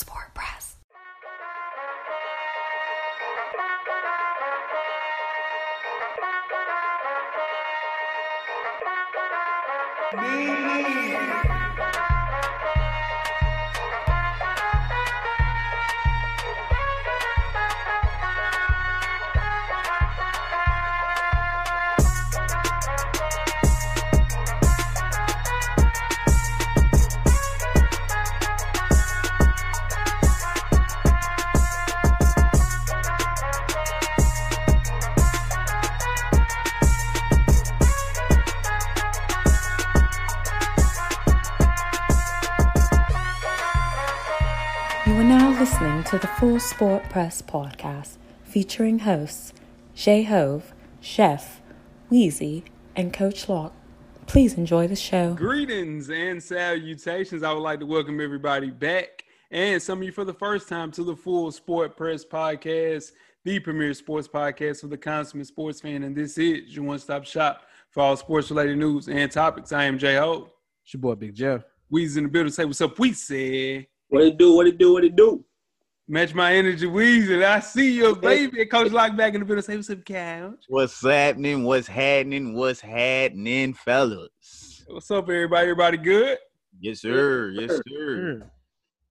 Sport Press. To the Full Sport Press Podcast, featuring hosts Jay Hov, Chef, Weezy, and Coach Locke. Please enjoy the show. Greetings and salutations. I would like to welcome everybody back, and some of you for the first time, to the Full Sport Press Podcast, the premier sports podcast for the consummate sports fan, and this is your one-stop shop for all sports-related news and topics. I am Jay Hov. It's your boy, Big Jeff. Weezy in the building. Say what's up, Weezy. What it do, what it do, what it do. Match my energy, Weezy. I see your baby. Coach Locke back in the middle. Say what's up, Couch. What's happening? What's happening? What's happening, fellas? What's up, everybody? Everybody good? Yes, sir. Yes, sir.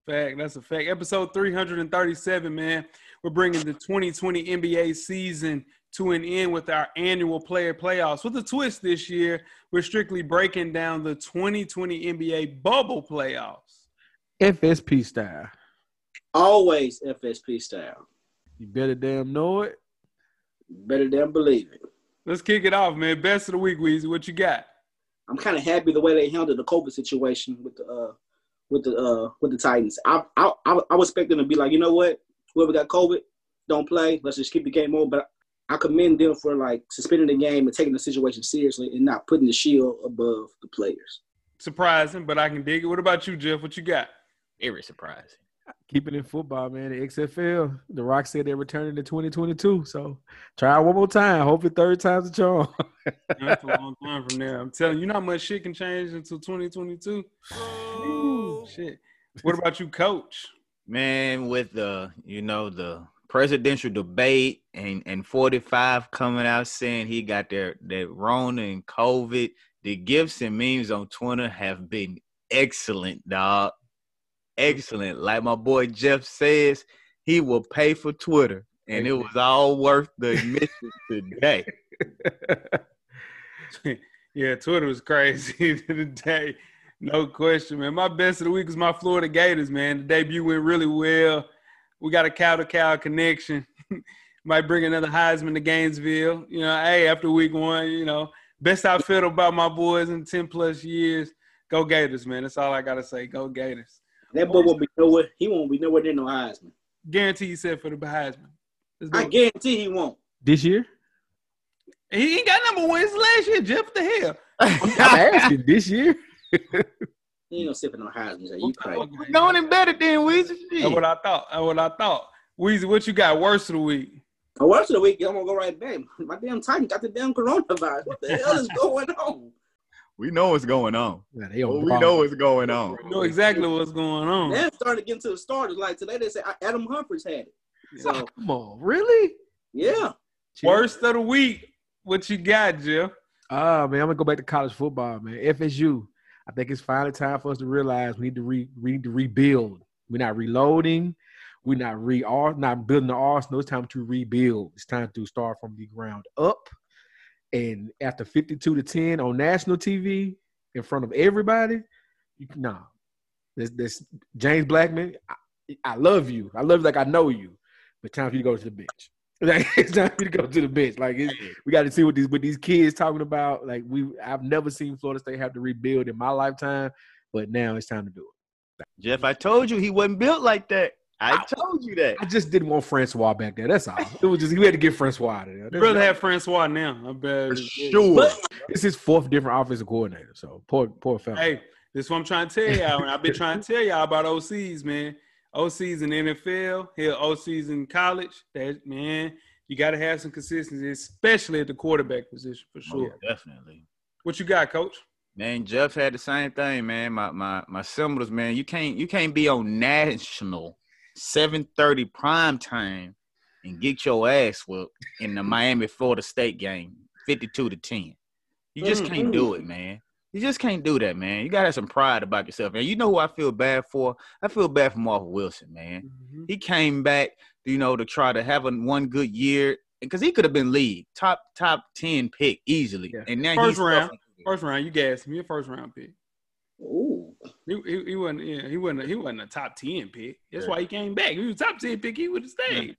Fact. That's a fact. Episode 337, man. We're bringing the 2020 NBA season to an end with our annual player playoffs. With a twist this year, we're strictly breaking down the 2020 NBA bubble playoffs. FSP style. Always FSP style. You better damn know it. Better damn believe it. Let's kick it off, man. Best of the week, Weezy. What you got? I'm kind of happy the way they handled the COVID situation with the Titans. I was expecting them to be like, you know what? Whoever got COVID, don't play. Let's just keep the game on. But I commend them for like suspending the game and taking the situation seriously and not putting the shield above the players. Surprising, but I can dig it. What about you, Jeff? What you got? Very surprising. Keep it in football, man. The XFL, The Rock said they're returning to 2022. So try it one more time. Hopefully third time's a charm. That's a long time from there. I'm telling you, not much shit can change until 2022. Ooh, shit. What about you, Coach? Man, with the presidential debate and 45 coming out saying he got their Rona and COVID, the gifts and memes on Twitter have been excellent, dog. Excellent. Like my boy Jeff says, he will pay for Twitter, and it was all worth the admission today. Yeah, Twitter was crazy today. No question, man. My best of the week was my Florida Gators, man. The debut went really well. We got a cow-to-cow connection. Might bring another Heisman to Gainesville. You know, hey, after week one, you know, best I feel about my boys in 10-plus years. Go Gators, man. That's all I got to say. Go Gators. That boy won't be nowhere. He won't be nowhere near no Heisman. Guarantee he said for the Heisman. I guarantee he won't. This year? He ain't got number one. It's last year, Jeff. What the hell? I'm asking this year. He ain't gonna sit for no Heisman. You crazy? We're going in better than Weezy. That's what I thought. Weezy, what you got? Worst of the week. Worst of the week. I'm gonna go right back. My damn Titan got the damn coronavirus. What the hell is going on? We know what's going on. We know exactly what's going on. Then started getting to the starters. Like today, they said Adam Humphries had it. So oh, come on, really? Yeah. Worst of the week. What you got, Jeff? Man, I'm gonna go back to college football, man. FSU. I think it's finally time for us to realize we need to rebuild. We're not reloading. We're not building the arsenal. It's time to rebuild. It's time to start from the ground up. And after 52-10 on national TV in front of everybody, this James Blackman, I love you. I love you like I know you, but time for you to go to the bench. It's time for you to go to the bench. Like we got to see what these kids talking about. Like I've never seen Florida State have to rebuild in my lifetime, but now it's time to do it. Jeff, I told you he wasn't built like that. I told you that. I just didn't want Francois back there. That's all. It was just we had to get Francois out of there. You'd rather have Francois now. I bet. For sure. But it's his fourth different offensive coordinator. So poor fellow. Hey, this is what I'm trying to tell y'all. I've been trying to tell y'all about OCs, man. OCs in the NFL, here OCs in college. That man, you got to have some consistency, especially at the quarterback position, for sure. Oh, definitely. What you got, Coach? Man, Jeff had the same thing, man. My symbols, man. You can't be on national 7:30 prime time and get your ass whooped in the Miami Florida State game, 52-10. You just can't do it, man. You just can't do that, man. You got to have some pride about yourself. And you know who I feel bad for? I feel bad for Marvin Wilson, man. Mm-hmm. He came back, you know, to try to have one good year because he could have been league, top 10 pick easily. Yeah. And now first round, you gassed him. Your first round pick. Ooh. He wasn't. Yeah, he wasn't a top 10 pick. That's why he came back. If he was top 10 pick, he would have stayed.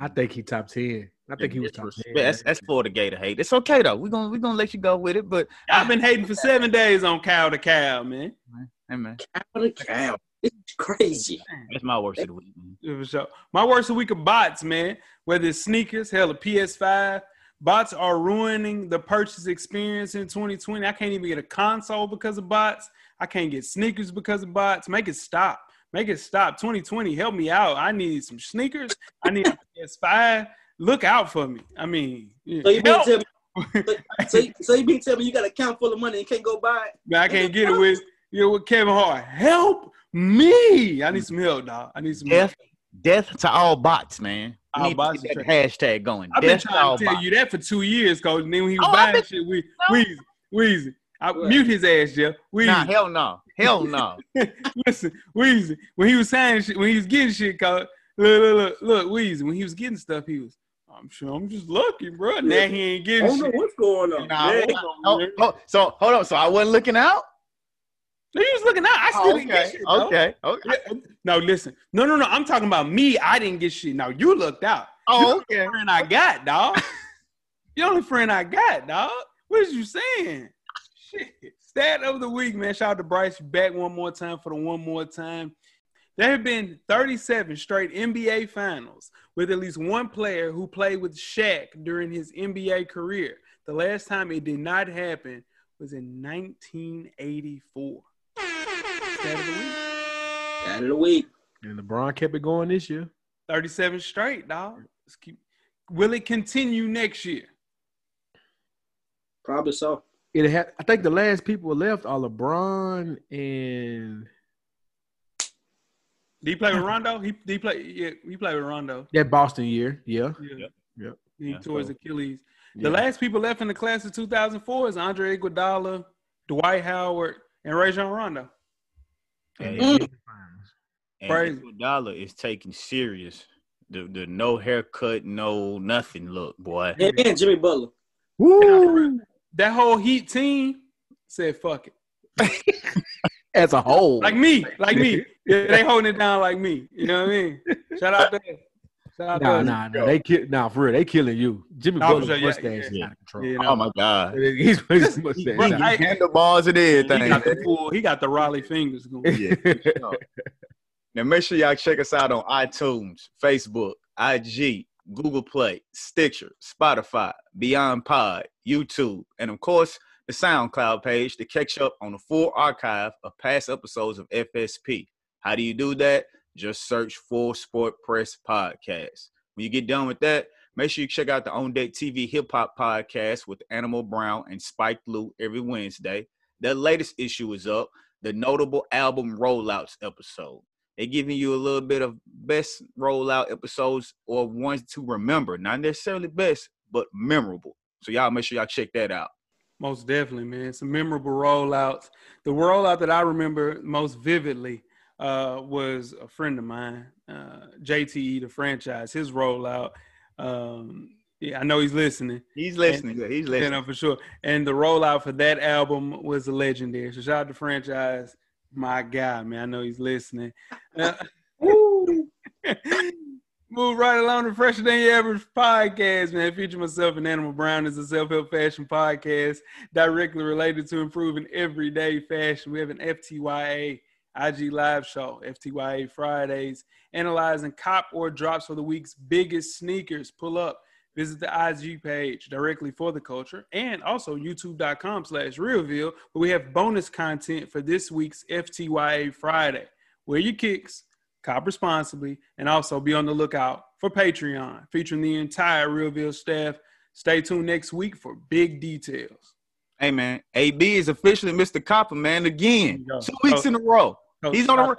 I think he top 10. I think he was top 10. That's Florida Gator hate. It's okay though. We're gonna let you go with it. But I've been hating for 7 days on cow to cow, man. Hey, man. Cow to cow. It's crazy. That's my worst of the week. Man. Sure. My worst of the week of bots, man. Whether it's sneakers, hell, a PS5. Bots are ruining the purchase experience in 2020. I can't even get a console because of bots. I can't get sneakers because of bots. Make it stop. Make it stop. 2020, help me out. I need some sneakers. I need a PS5. Look out for me. I mean, so you mean tell me you got a account full of money and can't go buy it? Man, I can't get it with, you know, with Kevin Hart. Help me. I need some help, dog. I need some help. Death to all bots, man. Bots to get that hashtag going. I've been trying to tell you that for 2 years, cause then when he was buying shit, Weezy. I mute his ass, Jeff. Weezy. Nah, hell no. Listen, Weezy. When he was saying shit, when he was getting shit, cause look, Weezy. When he was getting stuff, he was. I'm sure I'm just lucky, bro. Now he ain't getting shit. I don't know what's going on. Nah, hold on. So I wasn't looking out. No, you was looking out. I still didn't get shit. Bro. Okay. No, listen. No. I'm talking about me. I didn't get shit. Now you looked out. Oh, okay. You're the only friend I got, dog. You're the only friend I got, dog. What is you saying? Shit. Stat of the week, man. Shout out to Bryce. You back one more time for the one more time. There have been 37 straight NBA finals with at least one player who played with Shaq during his NBA career. The last time it did not happen was in 1984. Stat of the week. And LeBron kept it going this year. 37 straight, dog. Will it continue next year? Probably so. I think the last people left are LeBron and. Did he play with Rondo? He played with Rondo. That Boston year, yeah. He tore his Achilles. The last people left in the class of 2004 is Andre Iguodala, Dwight Howard, and Rajon Rondo. And Iguodala is taking serious the no haircut, no nothing look, boy. And Jimmy Butler. Woo! That whole Heat team said, "Fuck it." As a whole, like me, they holding it down like me. You know what I mean? Shout out to them. Nah. They killing you. Jimmy Butler's mustache is out of control. Yeah, no. Oh my God, he's mustache. He handlebars and everything. He got the Raleigh fingers going. Yeah. Sure. Now make sure y'all check us out on iTunes, Facebook, IG, Google Play, Stitcher, Spotify, Beyond Pod, YouTube, and of course the SoundCloud page to catch up on the full archive of past episodes of FSP. How do you do that? Just search Full Sport Press Podcast. When you get done with that, make sure you check out the On Deck TV Hip Hop Podcast with Animal Brown and Spike Lee every Wednesday. Their latest issue is up, the Notable Album Rollouts episode. They're giving you a little bit of best rollout episodes or ones to remember. Not necessarily best, but memorable. So y'all make sure y'all check that out. Most definitely, man. Some memorable rollouts. The rollout that I remember most vividly was a friend of mine, JTE, the franchise, his rollout. I know he's listening. He's listening. You know, for sure. And the rollout for that album was legendary. So shout out to franchise. My guy, man. I know he's listening. Move right along to Fresher Than Your Average podcast, man. Feature myself and Animal Brown is a self-help fashion podcast directly related to improving everyday fashion. We have an FTYA IG live show, FTYA Fridays, analyzing cop or drops for the week's biggest sneakers. Pull up, visit the IG page directly for the culture, and also youtube.com/Realville, where we have bonus content for this week's FTYA Friday. Wear your kicks, cop responsibly, and also be on the lookout for Patreon featuring the entire Realville staff. Stay tuned next week for big details. Hey, man, AB is officially Mr. Copper, man, again. 2 weeks in a row. He's on the road.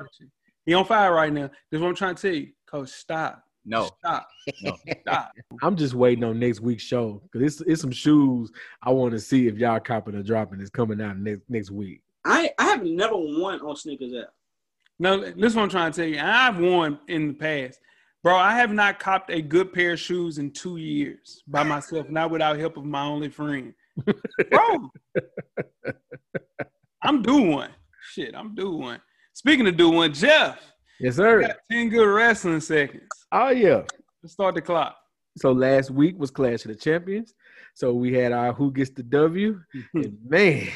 He on fire right now. This is what I'm trying to tell you. Coach, stop. No. Stop. No. Stop. I'm just waiting on next week's show because it's some shoes I want to see if y'all copping or dropping is coming out next week. I have never won on Sneakers app. No, this is what I'm trying to tell you. I've won in the past. Bro, I have not copped a good pair of shoes in 2 years by myself, not without help of my only friend. Bro, I'm due one. Shit, I'm due one. Speaking of due one, Jeff. Yes, sir. You got 10 good wrestling seconds. Oh, yeah. Let's start the clock. So last week was Clash of the Champions. So we had our Who Gets the W. And man,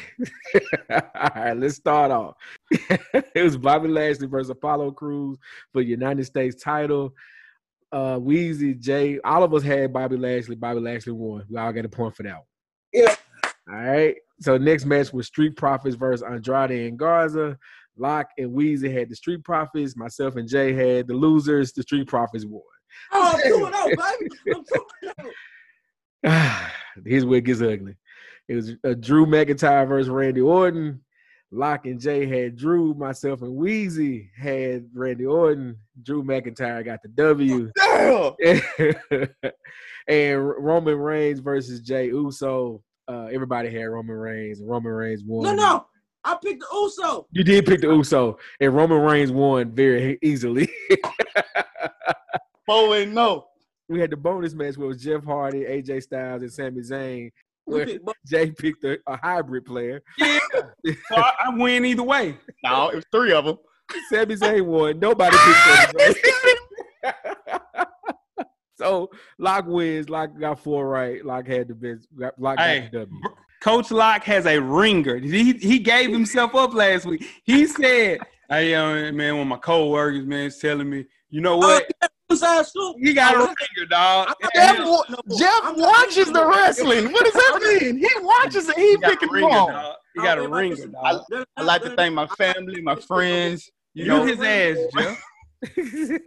all right, let's start off. It was Bobby Lashley versus Apollo Crews for United States title. Weezy, Jay, all of us had Bobby Lashley. Bobby Lashley won. We all got a point for that one. Yeah. All right. So next match was Street Profits versus Andrade and Garza. Locke and Weezy had the Street Profits. Myself and Jay had the losers. The Street Profits won. Oh, I'm 2-0, baby. I'm 2-0. Here's where it gets ugly. It was Drew McIntyre versus Randy Orton. Locke and Jay had Drew. Myself and Weezy had Randy Orton. Drew McIntyre got the W. Oh, damn. And Roman Reigns versus Jay Uso. Everybody had Roman Reigns. Roman Reigns won. No. I picked the Uso. You did pick the Uso. And Roman Reigns won very easily. 4-0. We had the bonus match where it was Jeff Hardy, AJ Styles, and Sami Zayn. Jay picked a hybrid player. Yeah. So I win either way. No, it was three of them. Sami Zayn won. Nobody picked Sami Zayn. So Locke wins. Locke got 4 right. Locke had the best. Locke got the W. Coach Locke has a ringer. He gave himself up last week. He said, "Hey, man, one of my coworkers, man, is telling me, you know what? He got a ringer, dog." Jeff watches the wrestling. What does that mean? He watches it. He picking ball. He got a ringer, dog. I like to thank my family, my friends. You know his ass, Jeff.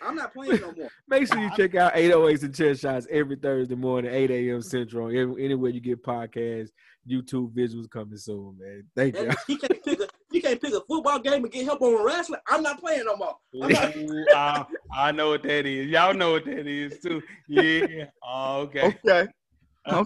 I'm not playing no more. Make sure you check out 808s and Chair Shots every Thursday morning, 8 a.m. Central. Anywhere you get podcasts, YouTube visuals coming soon, man. Thank you. You can't pick a football game and get help on wrestling. I'm not playing no more. I know what that is. Y'all know what that is, too. Yeah. Okay. Oh,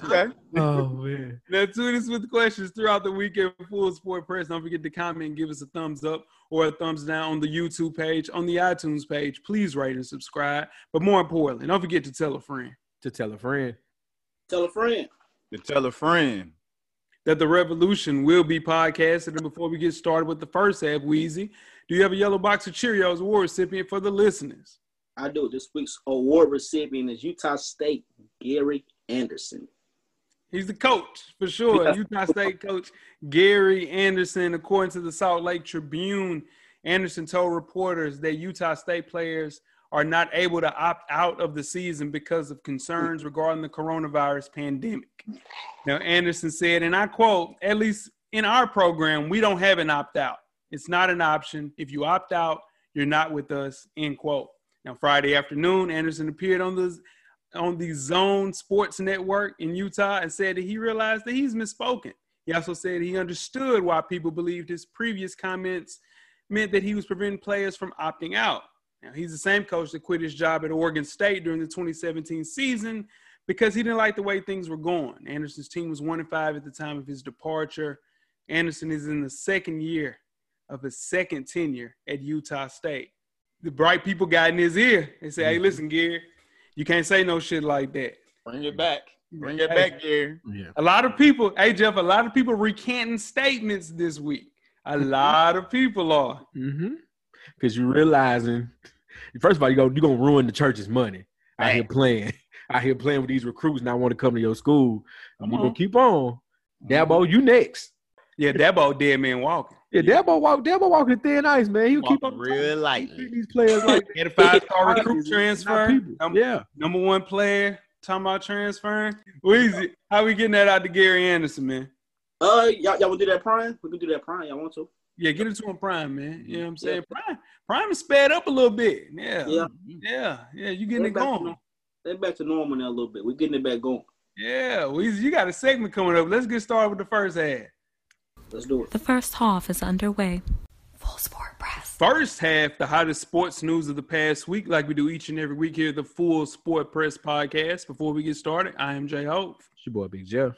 man. Now, tune us with questions throughout the weekend. Full Sport Press. Don't forget to comment and give us a thumbs up or a thumbs down on the YouTube page, on the iTunes page. Please rate and subscribe. But more importantly, don't forget to tell a friend. That the revolution will be podcasted. And before we get started with the first half, Weezy, do you have a yellow box of Cheerios award recipient for the listeners? I do. This week's award recipient is Utah State, Gary Andersen. He's the coach for sure. Yeah. Utah State coach Gary Andersen. According to the Salt Lake Tribune, Andersen told reporters that Utah State players are not able to opt out of the season because of concerns regarding the coronavirus pandemic. Now, Andersen said, and I quote, "At least in our program, we don't have an opt out. It's not an option. If you opt out, you're not with us," end quote. Now, Friday afternoon, Andersen appeared on the Zone Sports Network in Utah and said that he realized that he's misspoken. He also said he understood why people believed his previous comments meant that he was preventing players from opting out. Now, he's the same coach that quit his job at Oregon State during the 2017 season because he didn't like the way things were going. Andersen's team was 1-5 at the time of his departure. Andersen is in the second year of his second tenure at Utah State. The bright people got in his ear and said, "Hey, listen, Gary, you can't say no shit like that. Bring it back. Bring it back, Gary." Yeah. A lot of people, hey, Jeff, a lot of people recanting statements this week. A lot of people are. Mm-hmm. Because you're realizing, first of all, you're going to ruin the church's money. Dang. I hear playing with these recruits and I want to come to your school. You're going to keep on. Dabo, you next. Yeah, Dabo dead man walking. Yeah, Dabo walking thin ice, man. He'll keep on real light. These players like get a 5-star recruit transfer. Number one player. Talking about transferring. Weezy, how we getting that out to Gary Andersen, man? Y'all want to do that prime? We can do that prime. Y'all want to? Yeah, get it to him prime, man. You know what I'm saying? Yeah. Prime is sped up a little bit. Yeah. You getting it going. They're back to normal now a little bit. We're getting it back going. Yeah, Weezy, you got a segment coming up. Let's get started with the first half. Let's do it. The first half is underway. Full Sport Press. First half, the hottest sports news of the past week, like we do each and every week here at the Full Sport Press Podcast. Before we get started, I am Jay Hov. It's your boy, Big Jeff.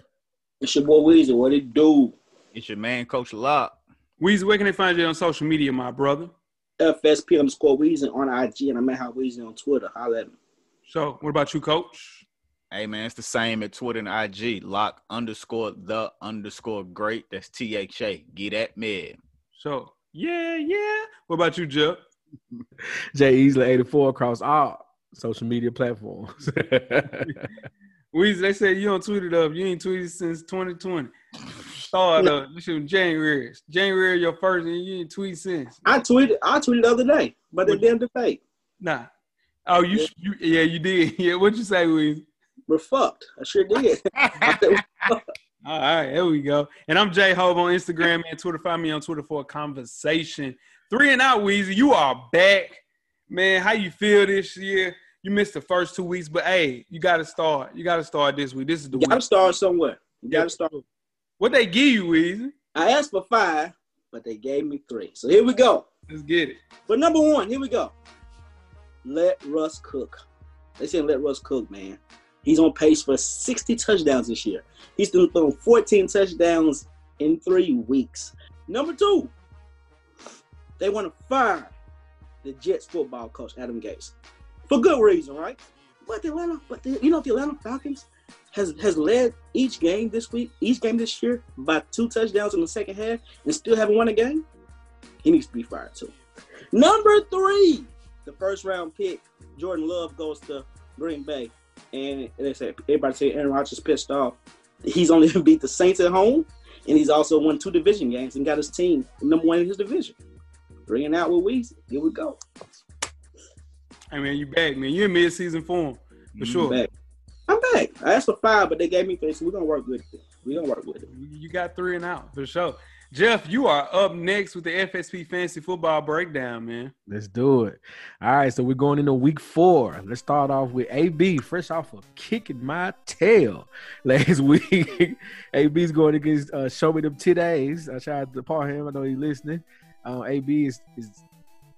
It's your boy, Weezy. What it do? It's your man, Coach Locke. Weezy, where can they find you on social media, my brother? FSP underscore Weezy on IG, and I'm at How Weezy on Twitter. Holla at me. So, what about you, Coach? Hey, man, it's the same at Twitter and IG. Lock underscore the underscore great. That's T-H-A. Get at me. So, yeah. What about you, Jeff? Jay Easley 84 across all social media platforms. Weezy, they said you don't tweet it up. You ain't tweeted since 2020. Start up. This shit was January. January your first, and you ain't tweet since. I tweeted the other day, but it didn't debate. Nah. Oh, you did. Yeah, what'd you say, Weezy? We're fucked. I sure did. All right, here we go. And I'm Jay Hov on Instagram and Twitter. Find me on Twitter for a conversation. 3 and out, Weezy. You are back. Man, how you feel this year? You missed the first 2 weeks, but, hey, you got to start. You got to start this week. This is the week. You got to start somewhere. You got to start. What they give you, Weezy? I asked for 5, but they gave me 3. So here we go. Let's get it. But number 1, here we go. Let Russ cook. They said let Russ cook, man. He's on pace for 60 touchdowns this year. He's thrown 14 touchdowns in 3 weeks. Number 2, they want to fire the Jets football coach, Adam Gase, for good reason, right? But the Atlanta Falcons has led each game this year by 2 touchdowns in the second half and still haven't won a game. He needs to be fired too. Number 3, the first-round pick, Jordan Love, goes to Green Bay. And they said, everybody said Aaron Rodgers pissed off. He's only beat the Saints at home, and he's also won 2 division games and got his team number 1 in his division. 3 and out with Weezy. Here we go. Hey, man, you back, man. You're in mid-season form, for sure. I'm back. I asked for 5, but they gave me 3, so we're going to work with it. You got 3 and out, for sure. Jeff, you are up next with the FSP Fantasy Football Breakdown, man. Let's do it. All right, so we're going into week 4. Let's start off with AB, fresh off of kicking my tail last week. AB's going against Show Me Them Titties. I tried to Parham. I know he's listening. AB is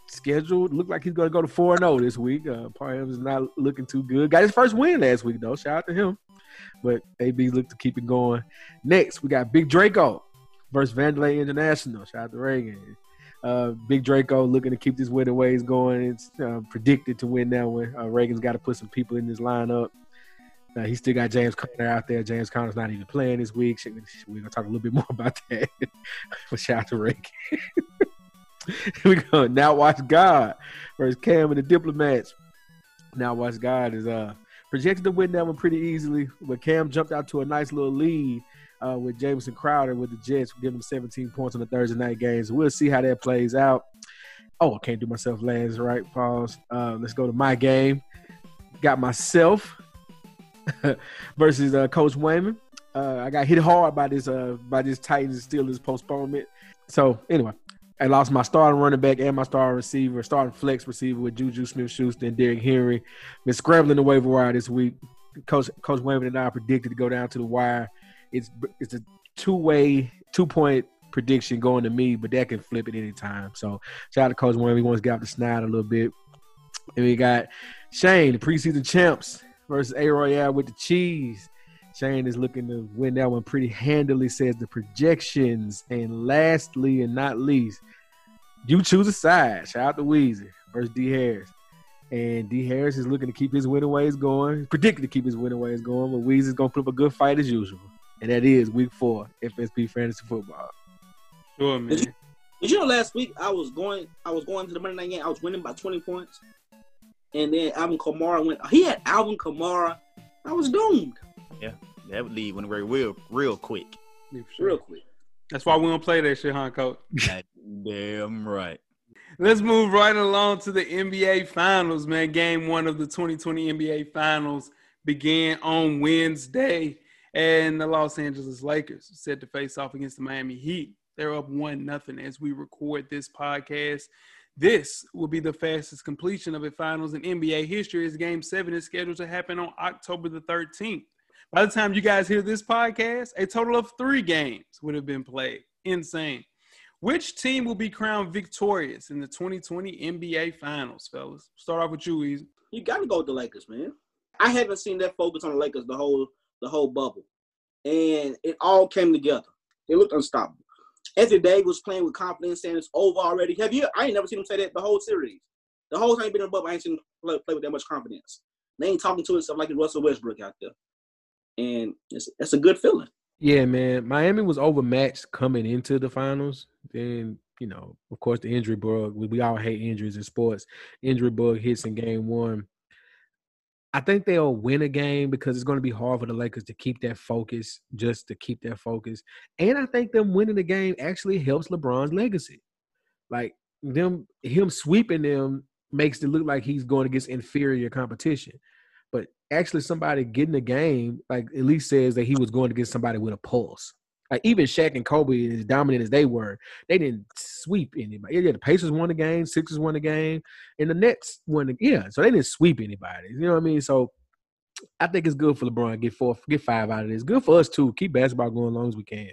scheduled. Look like he's going to go to 4-0 this week. Parham is not looking too good. Got his first win last week, though. Shout out to him. But AB looked to keep it going. Next, we got Big Draco versus Vanderlei International. Shout out to Reagan. Big Draco looking to keep this winning ways going. It's predicted to win that one. Reagan's got to put some people in this lineup. He still got James Conner out there. James Conner's not even playing this week. We're going to talk a little bit more about that. But shout out to Reagan. Here we go. Now Watch God versus Cam and the Diplomats. Now Watch God is projected to win that one pretty easily. But Cam jumped out to a nice little lead with Jamison Crowder with the Jets, giving him 17 points on the Thursday night game. So we'll see how that plays out. Oh, I can't do myself last, right? Pause. Let's go to my game. Got myself versus Coach Wayman. I got hit hard by this Titans Steelers postponement. So anyway, I lost my starting running back and my starting flex receiver with Juju Smith-Schuster and Derrick Henry. Been scrambling the waiver wire this week. Coach Wayman and I predicted to go down to the wire. It's a two-way, 2-point prediction going to me, but that can flip at any time. So shout out to Coach Wayman. He wants to get off the snide a little bit. And we got Shane, the preseason champs, versus A-Royale with the cheese. Shane is looking to win that one pretty handily, says the projections. And lastly and not least, you choose a side. Shout out to Weezy versus D. Harris. And D. Harris is looking to keep his winning ways going, predicted to keep his winning ways going, but Weezy's going to put up a good fight as usual. And that is week 4, FSP Fantasy Football. Sure, man. Did you know last week I was going to the Monday night game. I was winning by 20 points. And then Alvin Kamara went. He had Alvin Kamara. I was doomed. Yeah, that would leave when real quick. Yeah, sure. Real quick. That's why we don't play that shit, huh, Coach? Damn right. Let's move right along to the NBA Finals, man. Game 1 of the 2020 NBA Finals began on Wednesday. And the Los Angeles Lakers set to face off against the Miami Heat. They're up 1-0 as we record this podcast. This will be the fastest completion of a finals in NBA history, as Game 7 is scheduled to happen on October the 13th. By the time you guys hear this podcast, a total of 3 games would have been played. Insane. Which team will be crowned victorious in the 2020 NBA Finals, fellas? Start off with you, Weezy. You got to go with the Lakers, man. I haven't seen that focus on the Lakers the whole bubble. And it all came together. They looked unstoppable. Anthony Davis was playing with confidence, saying it's over already. Have you? I ain't never seen him say that the whole series. The whole time he's been in the bubble, I ain't seen him play with that much confidence. They ain't talking to himself like Russell Westbrook out there. And it's a good feeling. Yeah, man. Miami was overmatched coming into the finals. Then, you know, of course, the injury bug. We all hate injuries in sports. Injury bug hits in game one. I think they'll win a game because it's going to be hard for the Lakers to keep that focus, just to keep that focus. And I think them winning the game actually helps LeBron's legacy. Like, him sweeping them makes it look like he's going against inferior competition. But actually somebody getting a game, like, at least says that he was going against somebody with a pulse. Like, even Shaq and Kobe, as dominant as they were, they didn't sweep anybody. Yeah, the Pacers won the game, Sixers won the game, and the Nets won the game. Yeah, so they didn't sweep anybody. You know what I mean? So I think it's good for LeBron. Get 5 out of this. Good for us, too. Keep basketball going as long as we can.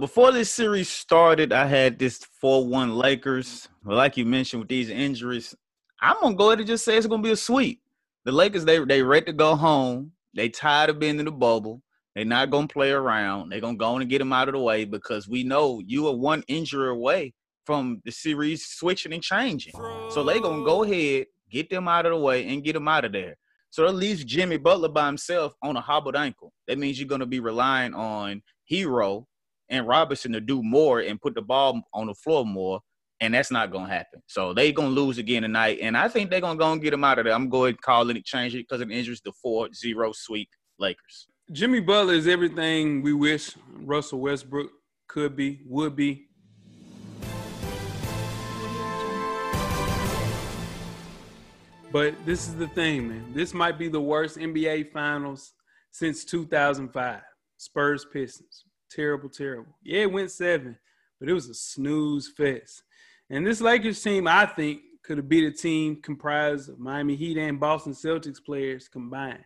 Before this series started, I had this 4-1 Lakers. But like you mentioned, with these injuries, I'm going to go ahead and just say it's going to be a sweep. The Lakers, they ready to go home. They tired of being in the bubble. They're not going to play around. They're going to go on and get them out of the way because we know you are one injury away from the series switching and changing. So they're going to go ahead, get them out of the way, and get them out of there. So that leaves Jimmy Butler by himself on a hobbled ankle. That means you're going to be relying on Hero and Robertson to do more and put the ball on the floor more, and that's not going to happen. So they're going to lose again tonight, and I think they're going to go and get them out of there. I'm going to call it, change it because of the injuries, the 4-0 sweep Lakers. Jimmy Butler is everything we wish Russell Westbrook could be, would be. But this is the thing, man. This might be the worst NBA Finals since 2005. Spurs-Pistons. Terrible, terrible. Yeah, it went 7, but it was a snooze fest. And this Lakers team, I think, could have beat a team comprised of Miami Heat and Boston Celtics players combined.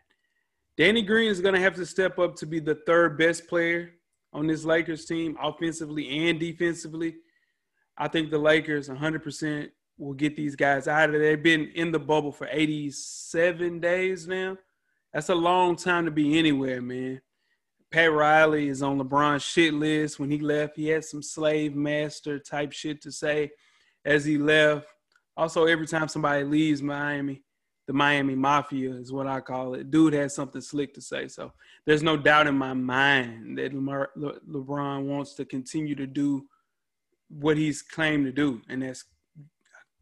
Danny Green is going to have to step up to be the third best player on this Lakers team, offensively and defensively. I think the Lakers 100% will get these guys out of there. They've been in the bubble for 87 days now. That's a long time to be anywhere, man. Pat Riley is on LeBron's shit list. When he left, he had some slave master type shit to say as he left. Also, every time somebody leaves Miami, the Miami Mafia is what I call it. Dude has something slick to say. So there's no doubt in my mind that LeBron wants to continue to do what he's claimed to do, and that's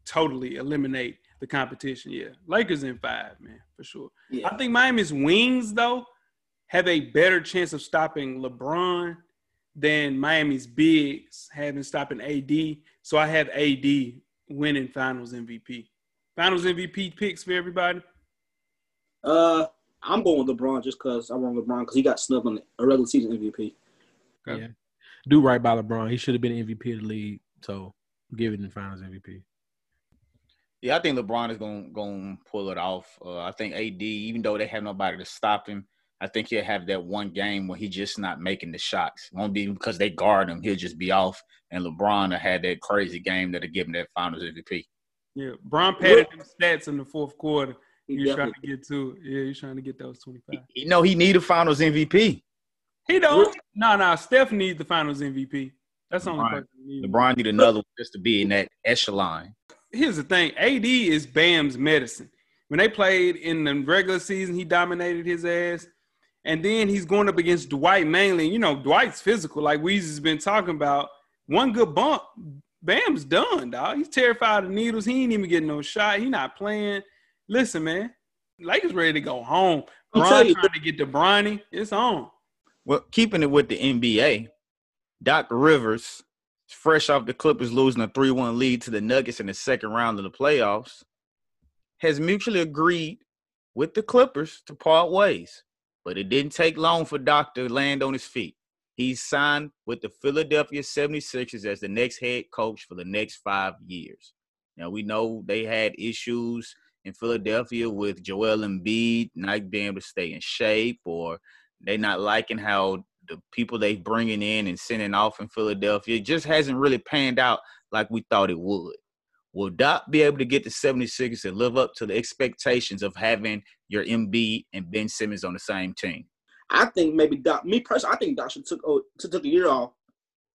totally eliminate the competition. Yeah, Lakers in 5, man, for sure. Yeah. I think Miami's wings, though, have a better chance of stopping LeBron than Miami's bigs having stopping AD. So I have AD winning Finals MVP. Finals MVP picks for everybody? I'm going with LeBron just because I want LeBron because he got snubbed on a regular season MVP. Okay. Yeah. Do right by LeBron. He should have been MVP of the league, so give it in Finals MVP. Yeah, I think LeBron is going to pull it off. I think AD, even though they have nobody to stop him, I think he'll have that one game where he's just not making the shots. It won't be because they guard him. He'll just be off, and LeBron will have that crazy game that'll give him that Finals MVP. Yeah, Bron padded them stats in the fourth quarter. You're trying to get to it. Yeah, you're trying to get those 25. You know, he need a Finals MVP. He don't. No, Steph needs the Finals MVP. That's the only person he needs. LeBron need another one just to be in that echelon. Here's the thing. AD is Bam's medicine. When they played in the regular season, he dominated his ass. And then he's going up against Dwight mainly. You know, Dwight's physical, like Weezy's been talking about. One good bump, Bam's done, dog. He's terrified of needles. He ain't even getting no shot. He not playing. Listen, man, Lakers ready to go home. Bron trying to get to Bronny. It's on. Well, keeping it with the NBA, Doc Rivers, fresh off the Clippers losing a 3-1 lead to the Nuggets in the second round of the playoffs, has mutually agreed with the Clippers to part ways. But it didn't take long for Doc to land on his feet. He signed with the Philadelphia 76ers as the next head coach for the next 5 years. Now, we know they had issues in Philadelphia with Joel Embiid not being able to stay in shape, or they not liking how the people they bringing in and sending off in Philadelphia, it just hasn't really panned out like we thought it would. Will Doc be able to get the 76ers and live up to the expectations of having your Embiid and Ben Simmons on the same team? I think maybe Doc – me personally, I think Doc should took a year off,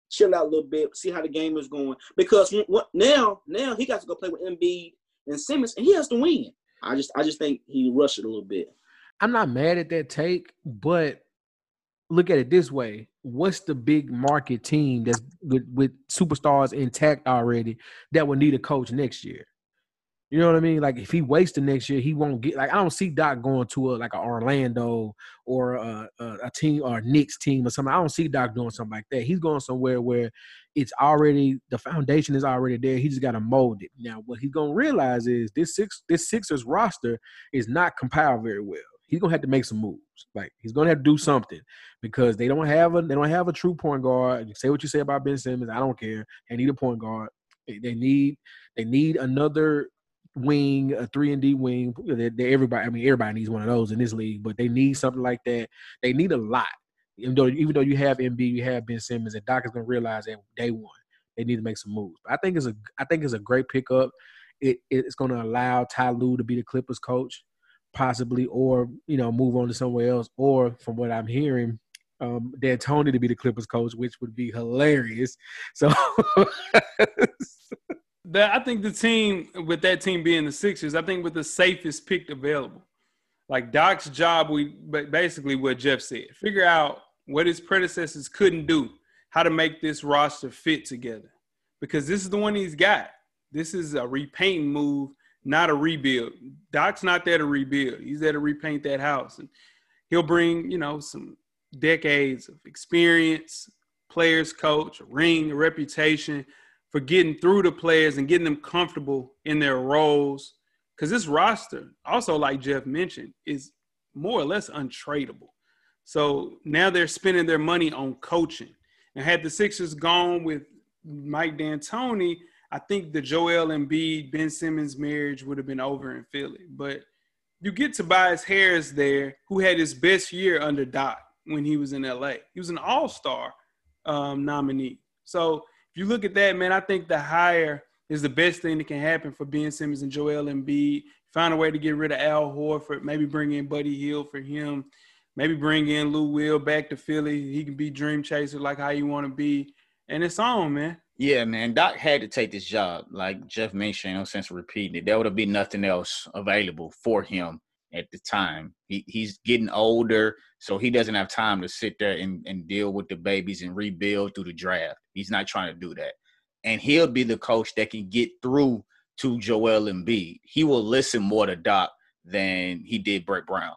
chill out a little bit, see how the game is going. Because now he got to go play with Embiid and Simmons, and he has to win. I just think he rushed it a little bit. I'm not mad at that take, but look at it this way. What's the big market team that's with superstars intact already that would need a coach next year? You know what I mean? Like, if he waits the next year, he won't get – like, I don't see Doc going to an Orlando or a team or a Knicks team or something. I don't see Doc doing something like that. He's going somewhere where it's already – the foundation is already there. He just got to mold it. Now, what he's going to realize is this Sixers roster is not compiled very well. He's going to have to make some moves. Like, he's going to have to do something because they don't have a true point guard. You say what you say about Ben Simmons. I don't care. They need a point guard. They need another – wing, a 3-and-D wing. Everybody needs one of those in this league, but they need something like that. They need a lot. Even though you have Embiid, you have Ben Simmons, and Doc is going to realize that day one they need to make some moves. But I think it's a great pickup. It's going to allow Ty Lue to be the Clippers coach, possibly, or move on to somewhere else, or from what I'm hearing, D'Antoni to be the Clippers coach, which would be hilarious. So. I think the team, with that team being the Sixers, I think with the safest pick available. Like, Doc's job, basically what Jeff said, figure out what his predecessors couldn't do, how to make this roster fit together. Because this is the one he's got. This is a repaint move, not a rebuild. Doc's not there to rebuild. He's there to repaint that house. And he'll bring, some decades of experience, players coach, a ring, a reputation – for getting through the players and getting them comfortable in their roles. Because this roster, also like Jeff mentioned, is more or less untradeable. So now they're spending their money on coaching. And had the Sixers gone with Mike D'Antoni, I think the Joel Embiid, Ben Simmons marriage would have been over in Philly. But you get Tobias Harris there, who had his best year under Doc when he was in L.A. He was an all-star nominee. So – you look at that, man, I think the hire is the best thing that can happen for Ben Simmons and Joel Embiid. Find a way to get rid of Al Horford, maybe bring in Buddy Hield for him, maybe bring in Lou Will back to Philly. He can be dream chaser like how you want to be. And it's on, man. Yeah, man, Doc had to take this job. Like Jeff mentioned, no sense of repeating it. There would have been nothing else available for him at the time. He's getting older, so he doesn't have time to sit there and deal with the babies and rebuild through the draft. He's not trying to do that. And he'll be the coach that can get through to Joel Embiid. He will listen more to Doc than he did Brett Brown.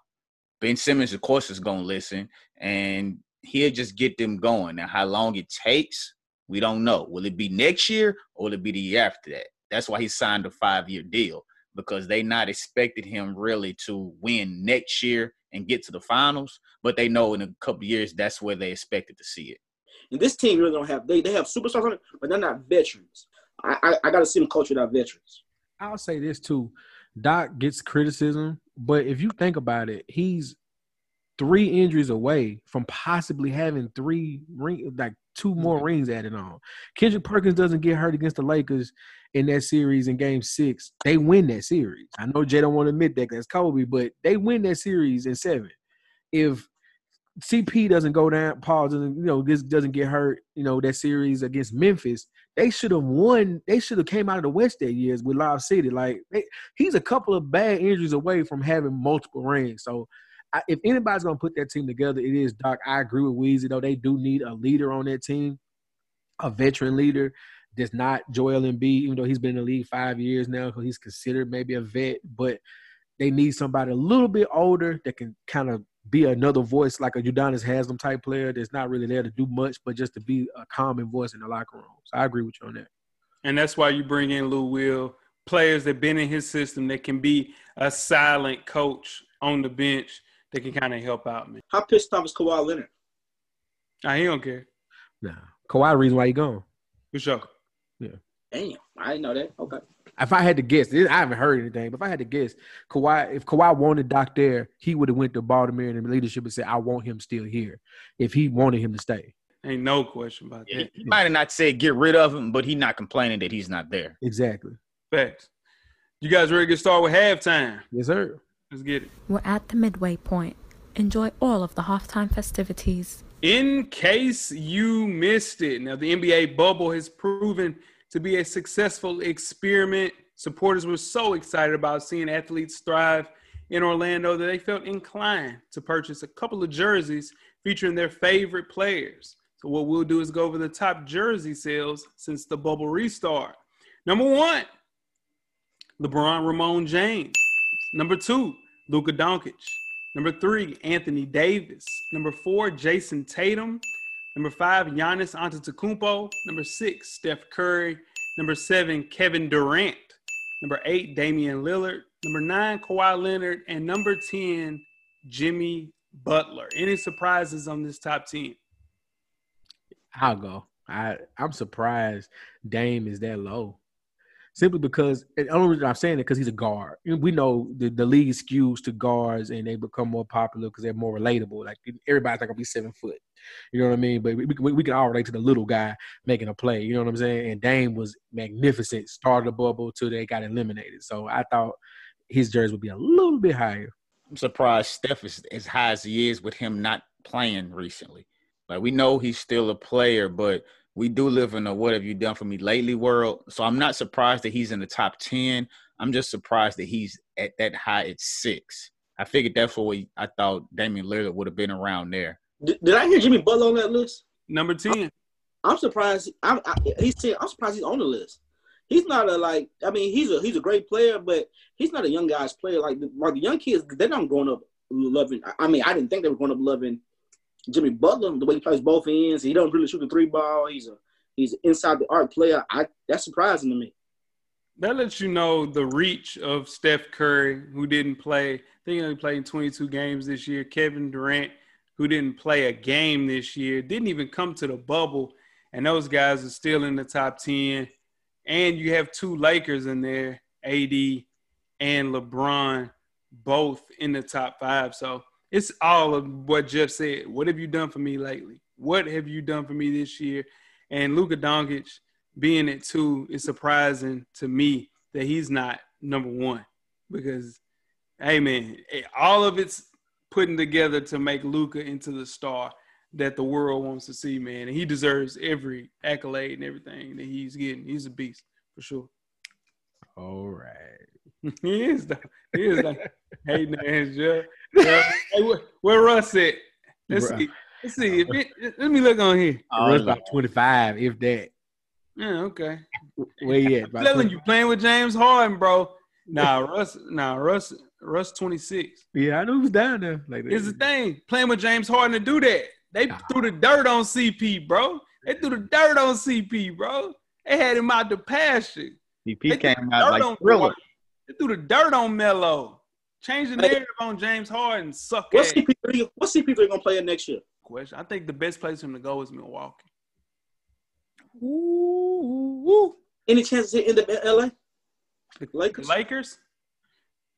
Ben Simmons, of course, is going to listen, and he'll just get them going. Now, how long it takes, we don't know. Will it be next year or will it be the year after that? That's why he signed a 5-year deal, because they not expected him really to win next year and get to the finals, but they know in a couple of years that's where they expected to see it. And this team really don't have – they have superstars on it, but they're not veterans. I got to see them coach without veterans. I'll say this too. Doc gets criticism, but if you think about it, he's 3 injuries away from possibly having 2 more rings added on. Kendrick Perkins doesn't get hurt against the Lakers in that series in Game 6. They win that series. I know Jay don't want to admit that because that's Kobe, but they win that series in 7. If CP doesn't go down, Paul doesn't, this doesn't get hurt, that series against Memphis, they should have won. They should have came out of the West that year with Live City. Like, he's a couple of bad injuries away from having multiple rings. So if anybody's going to put that team together, it is Doc. I agree with Weezy, though. They do need a leader on that team, a veteran leader. That's not Joel Embiid, even though he's been in the league 5 years now, because he's considered maybe a vet. But they need somebody a little bit older that can kind of be another voice, like a Udonis Haslam type player that's not really there to do much, but just to be a common voice in the locker room. So I agree with you on that. And that's why you bring in Lou Will, players that have been in his system that can be a silent coach on the bench that can kind of help out, man. How pissed off is Kawhi Leonard? He don't care. Nah. Kawhi, the reason why he gone. For sure. Yeah. Damn, I didn't know that. Okay. If I had to guess, I haven't heard anything, but if I had to guess, Kawhi, if Kawhi wanted Doc there, he would have went to Baltimore and the leadership and said, I want him still here if he wanted him to stay. Ain't no question about that. He might have not said get rid of him, but he's not complaining that he's not there. Exactly. Facts. You guys ready to get started with halftime? Yes, sir. Let's get it. We're at the midway point. Enjoy all of the halftime festivities. In case you missed it, now the NBA bubble has proven to be a successful experiment. Supporters were so excited about seeing athletes thrive in Orlando that they felt inclined to purchase a couple of jerseys featuring their favorite players. So what we'll do is go over the top jersey sales since the bubble restart. Number one, LeBron Ramon James. Number two, Luka Doncic. Number three, Anthony Davis. Number four, Jason Tatum. Number five, Giannis Antetokounmpo. Number six, Steph Curry. Number seven, Kevin Durant. Number eight, Damian Lillard. Number nine, Kawhi Leonard. And number 10, Jimmy Butler. Any surprises on this top 10? I'll go. I'm surprised Dame is that low. Simply because – the only reason I'm saying it because he's a guard. We know the league skews to guards and they become more popular because they're more relatable. Like, everybody's not going to be 7 foot. You know what I mean? But we can all relate to the little guy making a play. You know what I'm saying? And Dame was magnificent. Started the bubble till they got eliminated. So I thought his jersey would be a little bit higher. I'm surprised Steph is as high as he is with him not playing recently. Like, we know he's still a player, but – we do live in a what have you done for me lately world. So I'm not surprised that he's in the top 10. I'm just surprised that he's at that high at 6. I figured that's what I thought Damian Lillard would have been around there. Did I hear Jimmy Butler on that list? Number 10. I'm surprised. I'm surprised he's on the list. He's not he's a great player, but he's not a young guy's player. Like the young kids, they're not growing up loving. I mean, I didn't think they were growing up loving Jimmy Butler, the way he plays both ends, he don't really shoot the three ball. He's an inside the arc player. That's surprising to me. That lets you know the reach of Steph Curry, who didn't play. I think he only played 22 games this year. Kevin Durant, who didn't play a game this year, didn't even come to the bubble, and those guys are still in the top 10. And you have two Lakers in there, AD and LeBron, both in the top 5. So it's all of what Jeff said. What have you done for me lately? What have you done for me this year? And Luka Doncic being at 2 is surprising to me that he's not number 1 because, hey, man, all of it's putting together to make Luka into the star that the world wants to see, man. And he deserves every accolade and everything that he's getting. He's a beast for sure. All right. He is though. Hey, man, Jeff. Hey, where Russ at? Let's see. Let me look on here. Russ about 25, if that. Yeah, okay. Where he at? I'm telling you, playing with James Harden, bro. Russ 26. Yeah, I knew he was down there. Like, it's the thing. Playing with James Harden to do that. They threw the dirt on CP, bro. They had him out the pasture. CP came out like thriller. They threw the dirt on Melo. Change the narrative on James Harden. Suck it. What's CP3 going to play in next year? Question. I think the best place for him to go is Milwaukee. Ooh. Any chances he end up in LA? Lakers?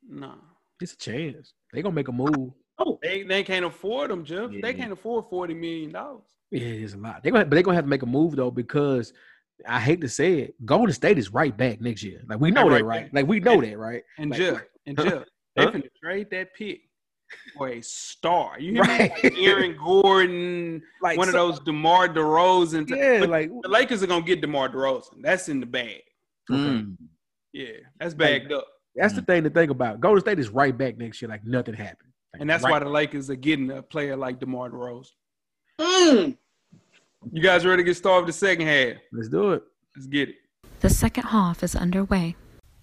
No. It's a chance. They're going to make a move. Oh, they can't afford them, Jeff. Yeah. They can't afford $40 million. Yeah, it is a lot. They're going to have to make a move, though, because – I hate to say it, Golden State is right back next year. Like, we know that, right? Like, we know that, right? And Jeff, they're going to trade that pick for a star. You hear me? Like Aaron Gordon, like one of those DeMar DeRozan. Yeah, like, the Lakers are going to get DeMar DeRozan. That's in the bag. Okay. Yeah, that's bagged up. That's the thing to think about. Golden State is right back next year. Like, nothing happened. Like, and that's why the Lakers are getting a player like DeMar DeRozan. You guys ready to get started with the second half? Let's do it. Let's get it. The second half is underway.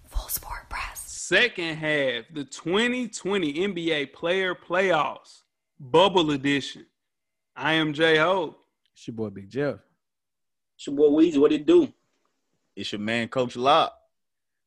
Full Sport Press. Second half, the 2020 NBA Player Playoffs, Bubble Edition. I am Jay Hov. It's your boy Big Jeff. It's your boy Weezy. What it do? It's your man Coach Locke.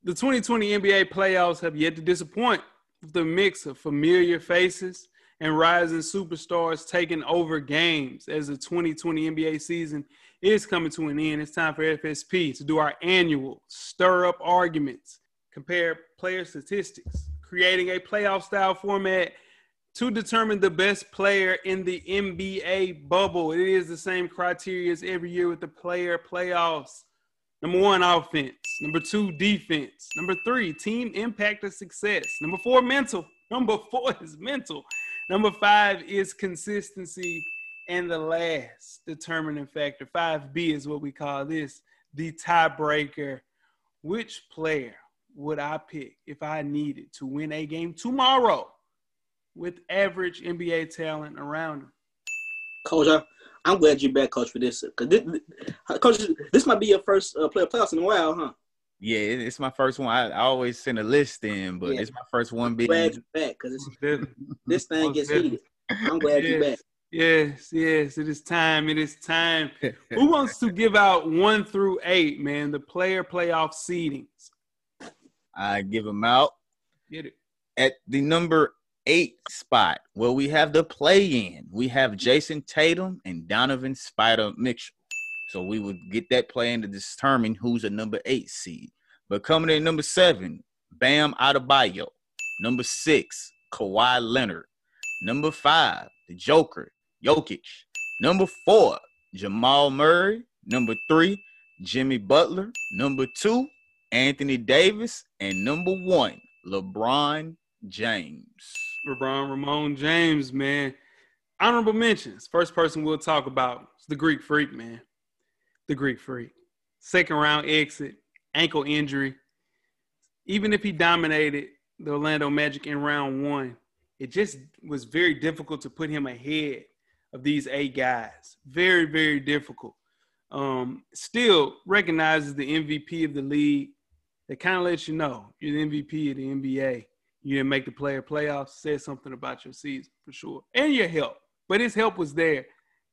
The 2020 NBA Playoffs have yet to disappoint with the mix of familiar faces and rising superstars taking over games as the 2020 NBA season is coming to an end. It's time for FSP to do our annual Stir Up Arguments. compare player statistics, creating a playoff-style format to determine the best player in the NBA bubble. It is the same criteria as every year with the player playoffs. Number one, offense. Number two, defense. Number three, team impact of success. Number four, mental. Number four is mental. Number five is consistency. And the last determining factor, 5B is what we call this, the tiebreaker. Which player would I pick if I needed to win a game tomorrow with average NBA talent around him? Coach, I'm glad you're back, Coach, for this. Cause Coach, this might be your first playoffs in a while, huh? Yeah, it's my first one. I always send a list in, but it's my first one. I'm glad you're back because this thing gets heated. I'm glad you're back. Yes, it is time. It is time. Who wants to give out 1 through 8, man? The player playoff seedings. I give them out. Get it. At the number 8 spot, well, we have the play-in. We have Jason Tatum and Donovan Spider-Mitchell. So we would get that play-in to determine who's a number 8 seed. But coming in at number 7, Bam Adebayo. Number 6, Kawhi Leonard. Number 5, the Joker, Jokic. Number 4, Jamal Murray. Number 3, Jimmy Butler. Number 2, Anthony Davis. And number 1, LeBron James. Ramon James, man. Honorable mentions. First person we'll talk about is the Greek Freak, man. The Greek Freak. Second round exit, ankle injury. Even if he dominated the Orlando Magic in round 1, it just was very difficult to put him ahead of these 8 guys. Very, very difficult. Still recognizes the MVP of the league. That kind of lets you know you're the MVP of the NBA. You didn't make the player playoffs. Said something about your season for sure. And your help. But his help was there.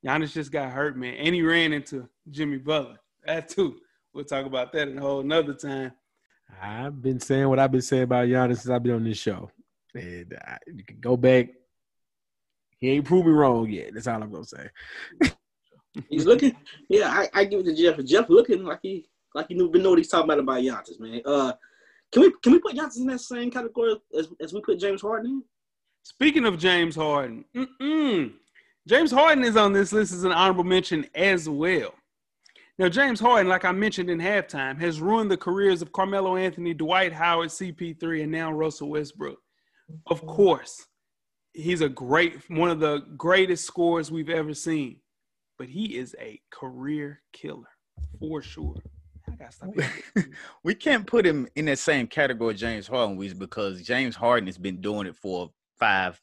Giannis just got hurt, man. And he ran into Jimmy Butler. That too. We'll talk about that in a whole nother time. I've been saying what I've been saying about Giannis since I've been on this show. And you can go back. He ain't proved me wrong yet. That's all I'm gonna say. He's looking. Yeah, I give it to Jeff. Jeff looking like he knew what he's talking about Giannis, man. Can we put Giannis in that same category as we put James Harden in? Speaking of James Harden, James Harden is on this list as an honorable mention as well. Now, James Harden, like I mentioned in halftime, has ruined the careers of Carmelo Anthony, Dwight Howard, CP3, and now Russell Westbrook. Of course, he's one of the greatest scorers we've ever seen, but he is a career killer for sure. I gotta stop. We can't put him in that same category James Harden was because James Harden has been doing it for 5-6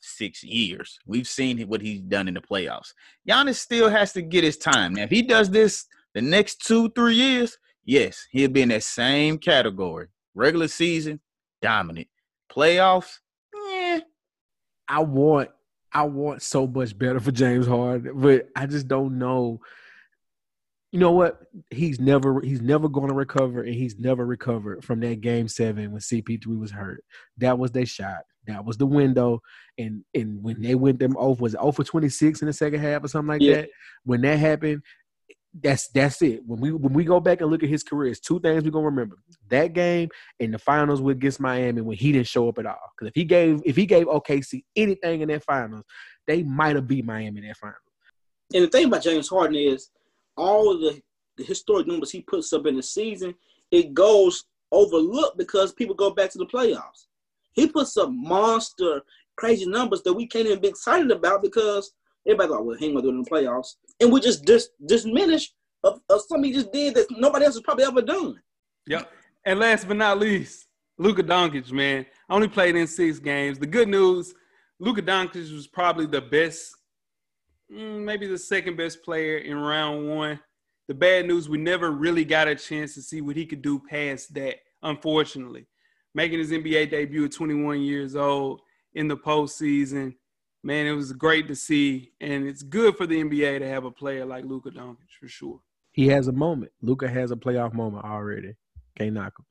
years. We've seen what he's done in the playoffs. Giannis still has to get his time. Now, if he does this the next 2-3 years, yes, he'll be in that same category. Regular season, dominant. Playoffs, I want so much better for James Harden, but I just don't know. You know what? He's never going to recover, and he's never recovered from that Game 7 when CP3 was hurt. That was their shot. That was the window. And when they went them over, was it 0 for 26 in the second half or something like that? When that happened, that's it. When we go back and look at his career, it's 2 things we're gonna remember: that game and the finals against Miami when he didn't show up at all. Because if he gave OKC anything in that finals, they might have beat Miami in that finals. And the thing about James Harden is all of the historic numbers he puts up in the season, it goes overlooked because people go back to the playoffs. He puts up monster, crazy numbers that we can't even be excited about because everybody thought, well, he ain't gonna do it in the playoffs. And we just diminish of something he just did that nobody else has probably ever done. Yep. And last but not least, Luka Doncic, man. Only played in 6 games. The good news, Luka Doncic was probably the best, maybe the second best player in round 1. The bad news, we never really got a chance to see what he could do past that, unfortunately. Making his NBA debut at 21 years old in the postseason. Man, it was great to see, and it's good for the NBA to have a player like Luka Doncic for sure. He has a moment. Luka has a playoff moment already. Can't knock him.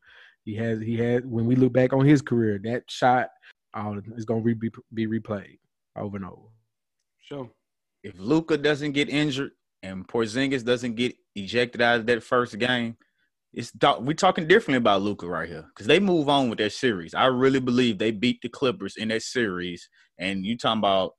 He had. When we look back on his career, that shot is going to be replayed over and over. Sure. If Luka doesn't get injured and Porzingis doesn't get ejected out of that first game, it's we're talking differently about Luka right here because they move on with that series. I really believe they beat the Clippers in that series. And you talking about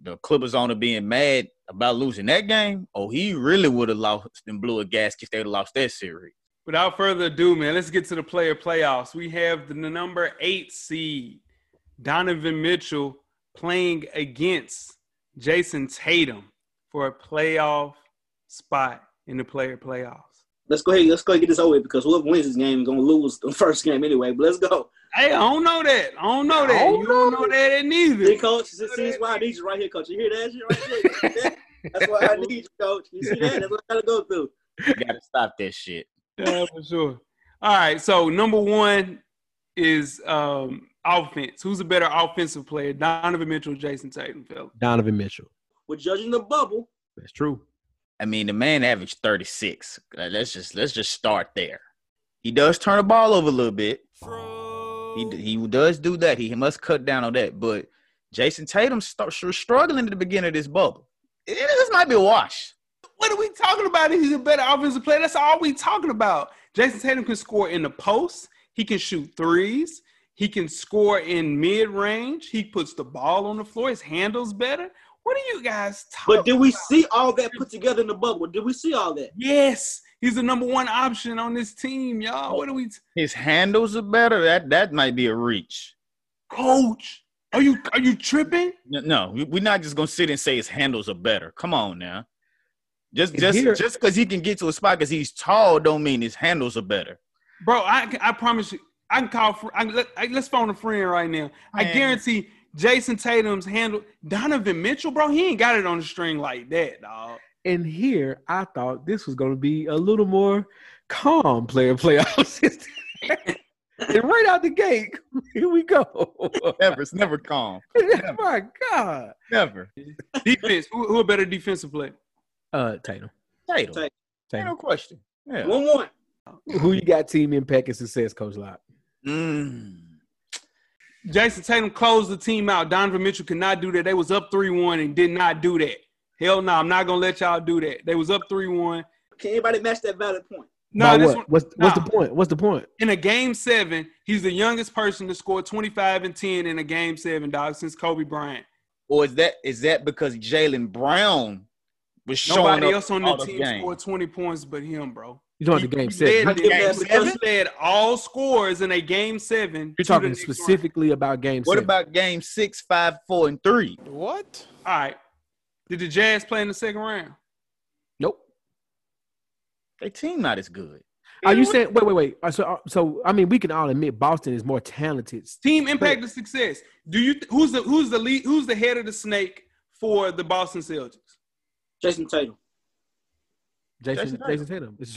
the Clippers owner being mad about losing that game? Oh, he really would have lost and blew a gasket if they would have lost that series. Without further ado, man, let's get to the player playoffs. We have the number 8 seed, Donovan Mitchell, playing against Jason Tatum for a playoff spot in the player playoffs. Let's go ahead. Let's go ahead and get this over with because whoever wins this game is going to lose the first game anyway. But let's go. Hey, I don't know that. I don't know that. You don't know that neither. Hey, Coach, this is why I need you right here, Coach. You hear that shit right there? That's why I need you, Coach. You see that? That's what I got to go through. You got to stop that shit. Yeah, for sure. All right, so number one is offense. Who's a better offensive player, Donovan Mitchell or Jason Tatum, fella? Donovan Mitchell. We're judging the bubble. That's true. I mean, the man averaged 36. Let's just start there. He does turn the ball over a little bit. He does do that. He must cut down on that. But Jason Tatum struggling at the beginning of this bubble. This might be a wash. What are we talking about? He's a better offensive player. That's all we talking about. Jason Tatum can score in the post. He can shoot threes. He can score in mid-range. He puts the ball on the floor. His handle's better. What are you guys talking about? But did we see all that put together in the bubble? Did we see all that? Yes. He's the number one option on this team, y'all. What are we His handles are better. That might be a reach. Coach, are you tripping? No, we're not just going to sit and say his handles are better. Come on now. Just because he can get to a spot because he's tall don't mean his handles are better. Bro, I promise you, I can call for let's phone a friend right now. Man. I guarantee Jason Tatum's handle – Donovan Mitchell, bro, he ain't got it on the string like that, dog. And here I thought this was going to be a little more calm player playoffs. And right out the gate, here we go. It's never calm. Never. Oh, my God. Never. Defense, who a better defensive player? Tatum. Ain't no question. Yeah. 1-1. Who you got team impact and success, Coach Locke? Jason Tatum closed the team out. Donovan Mitchell could not do that. They was up 3-1 and did not do that. Hell no, I'm not going to let y'all do that. They was up 3-1. Can anybody match that valid point? No, What's the point? What's the point? In a game 7, he's the youngest person to score 25 and 10 in a game 7, dog, since Kobe Bryant. Or is that because Jalen Brown was showing nobody else on the team scored 20 points but him, bro. You're talking the game 7? He led all scores in a game 7. You're talking specifically about game 7. What about game 6, 5, 4, and 3? What? All right. Did the Jazz play in the second round? Nope. Their team not as good. Are you saying – wait. So, I mean, we can all admit Boston is more talented. Team impact and success. Do you who's the head of the snake for the Boston Celtics? Jason Tatum. It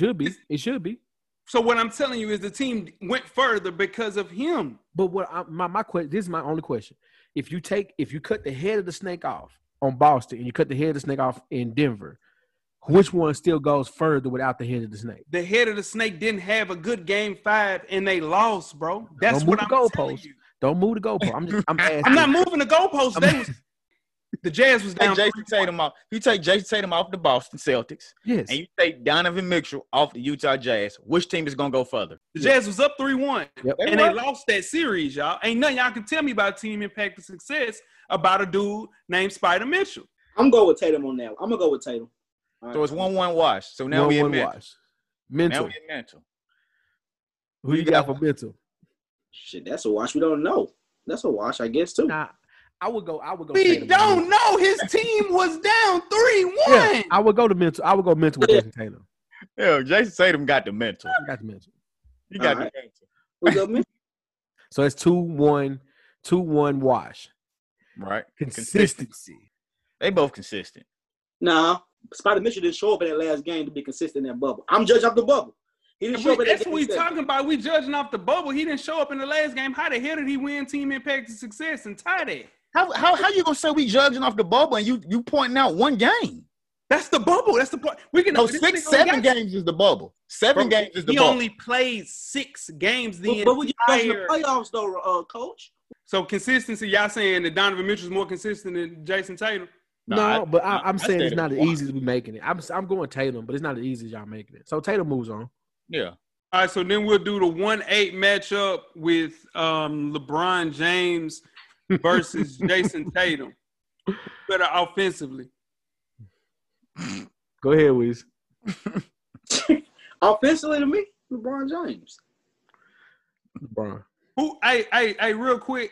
should be. So what I'm telling you is the team went further because of him. But what my question, this is my only question. If you cut the head of the snake off on Boston and you cut the head of the snake off in Denver, which one still goes further without the head of the snake? The head of the snake didn't have a good game 5 and they lost, bro. That's what I'm telling you. Don't move the goalpost. I'm asking. I'm not moving the goalpost. The Jazz was down. You take Jason Tatum off the Boston Celtics. Yes. And you take Donovan Mitchell off the Utah Jazz. Which team is going to go further? The Jazz was up 3-1. Yep. And they lost that series, y'all. Ain't nothing y'all can tell me about team impact and success about a dude named Spider Mitchell. I'm going with Tatum on that. I'm going to go with Tatum. Right. So it's 1-1 wash. So now we're in mental. Now we're in mental. Who you got for mental? Shit, that's a wash. We don't know. That's a wash, I guess, too. Nah. I would go. We don't know. His team was down 3-1. Yeah, I would go to mental. I would go mental with Jason Tatum. Yeah, Jason Tatum got the mental. He got the mental. So it's 2-1 wash. Right. Consistency. They both consistent. No. Spider Mitchell didn't show up in that last game to be consistent in that bubble. I'm judging off the bubble. He didn't show up in that game. That's what we're talking about. We judging off the bubble. He didn't show up in the last game. How the hell did he win team impact and success and tie that? How you gonna say we judging off the bubble and you pointing out one game? That's the bubble. That's the point. We can 6, 7 games is the bubble. 7 games is the bubble. He only played 6 games the entire. But we judging the playoffs though, Coach. So consistency, y'all saying that Donovan Mitchell's more consistent than Jason Tatum? No, I'm saying it's not as easy as we making it. I'm going Tatum, but it's not as easy as y'all making it. So Tatum moves on. Yeah. All right, so then we'll do the 1-8 matchup with LeBron James versus Jason Tatum. Better offensively. Go ahead, Weez. Offensively to me, LeBron James. LeBron. Who? Hey, real quick.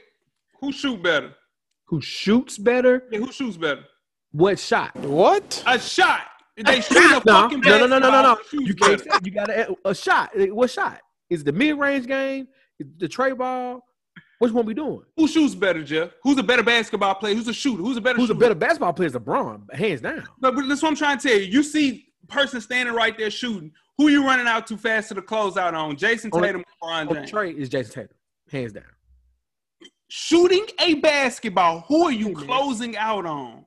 Who shoot better? Who shoots better? Yeah, who shoots better? What shot? What? A shot. They shoot a fucking basketball. No. You can't. You got a shot. What shot? Is the mid-range game? Is the tray ball? Which one we doing? Who shoots better, Jeff? Who's a better basketball player? Who's a shooter? Who's a better basketball player? Is LeBron, hands down. But that's what I'm trying to tell you. You see person standing right there shooting. Who you running out too fast to the closeout on? Jason Tatum or LeBron James? Trey is Jason Tatum, hands down. Shooting a basketball, who are you closing out on?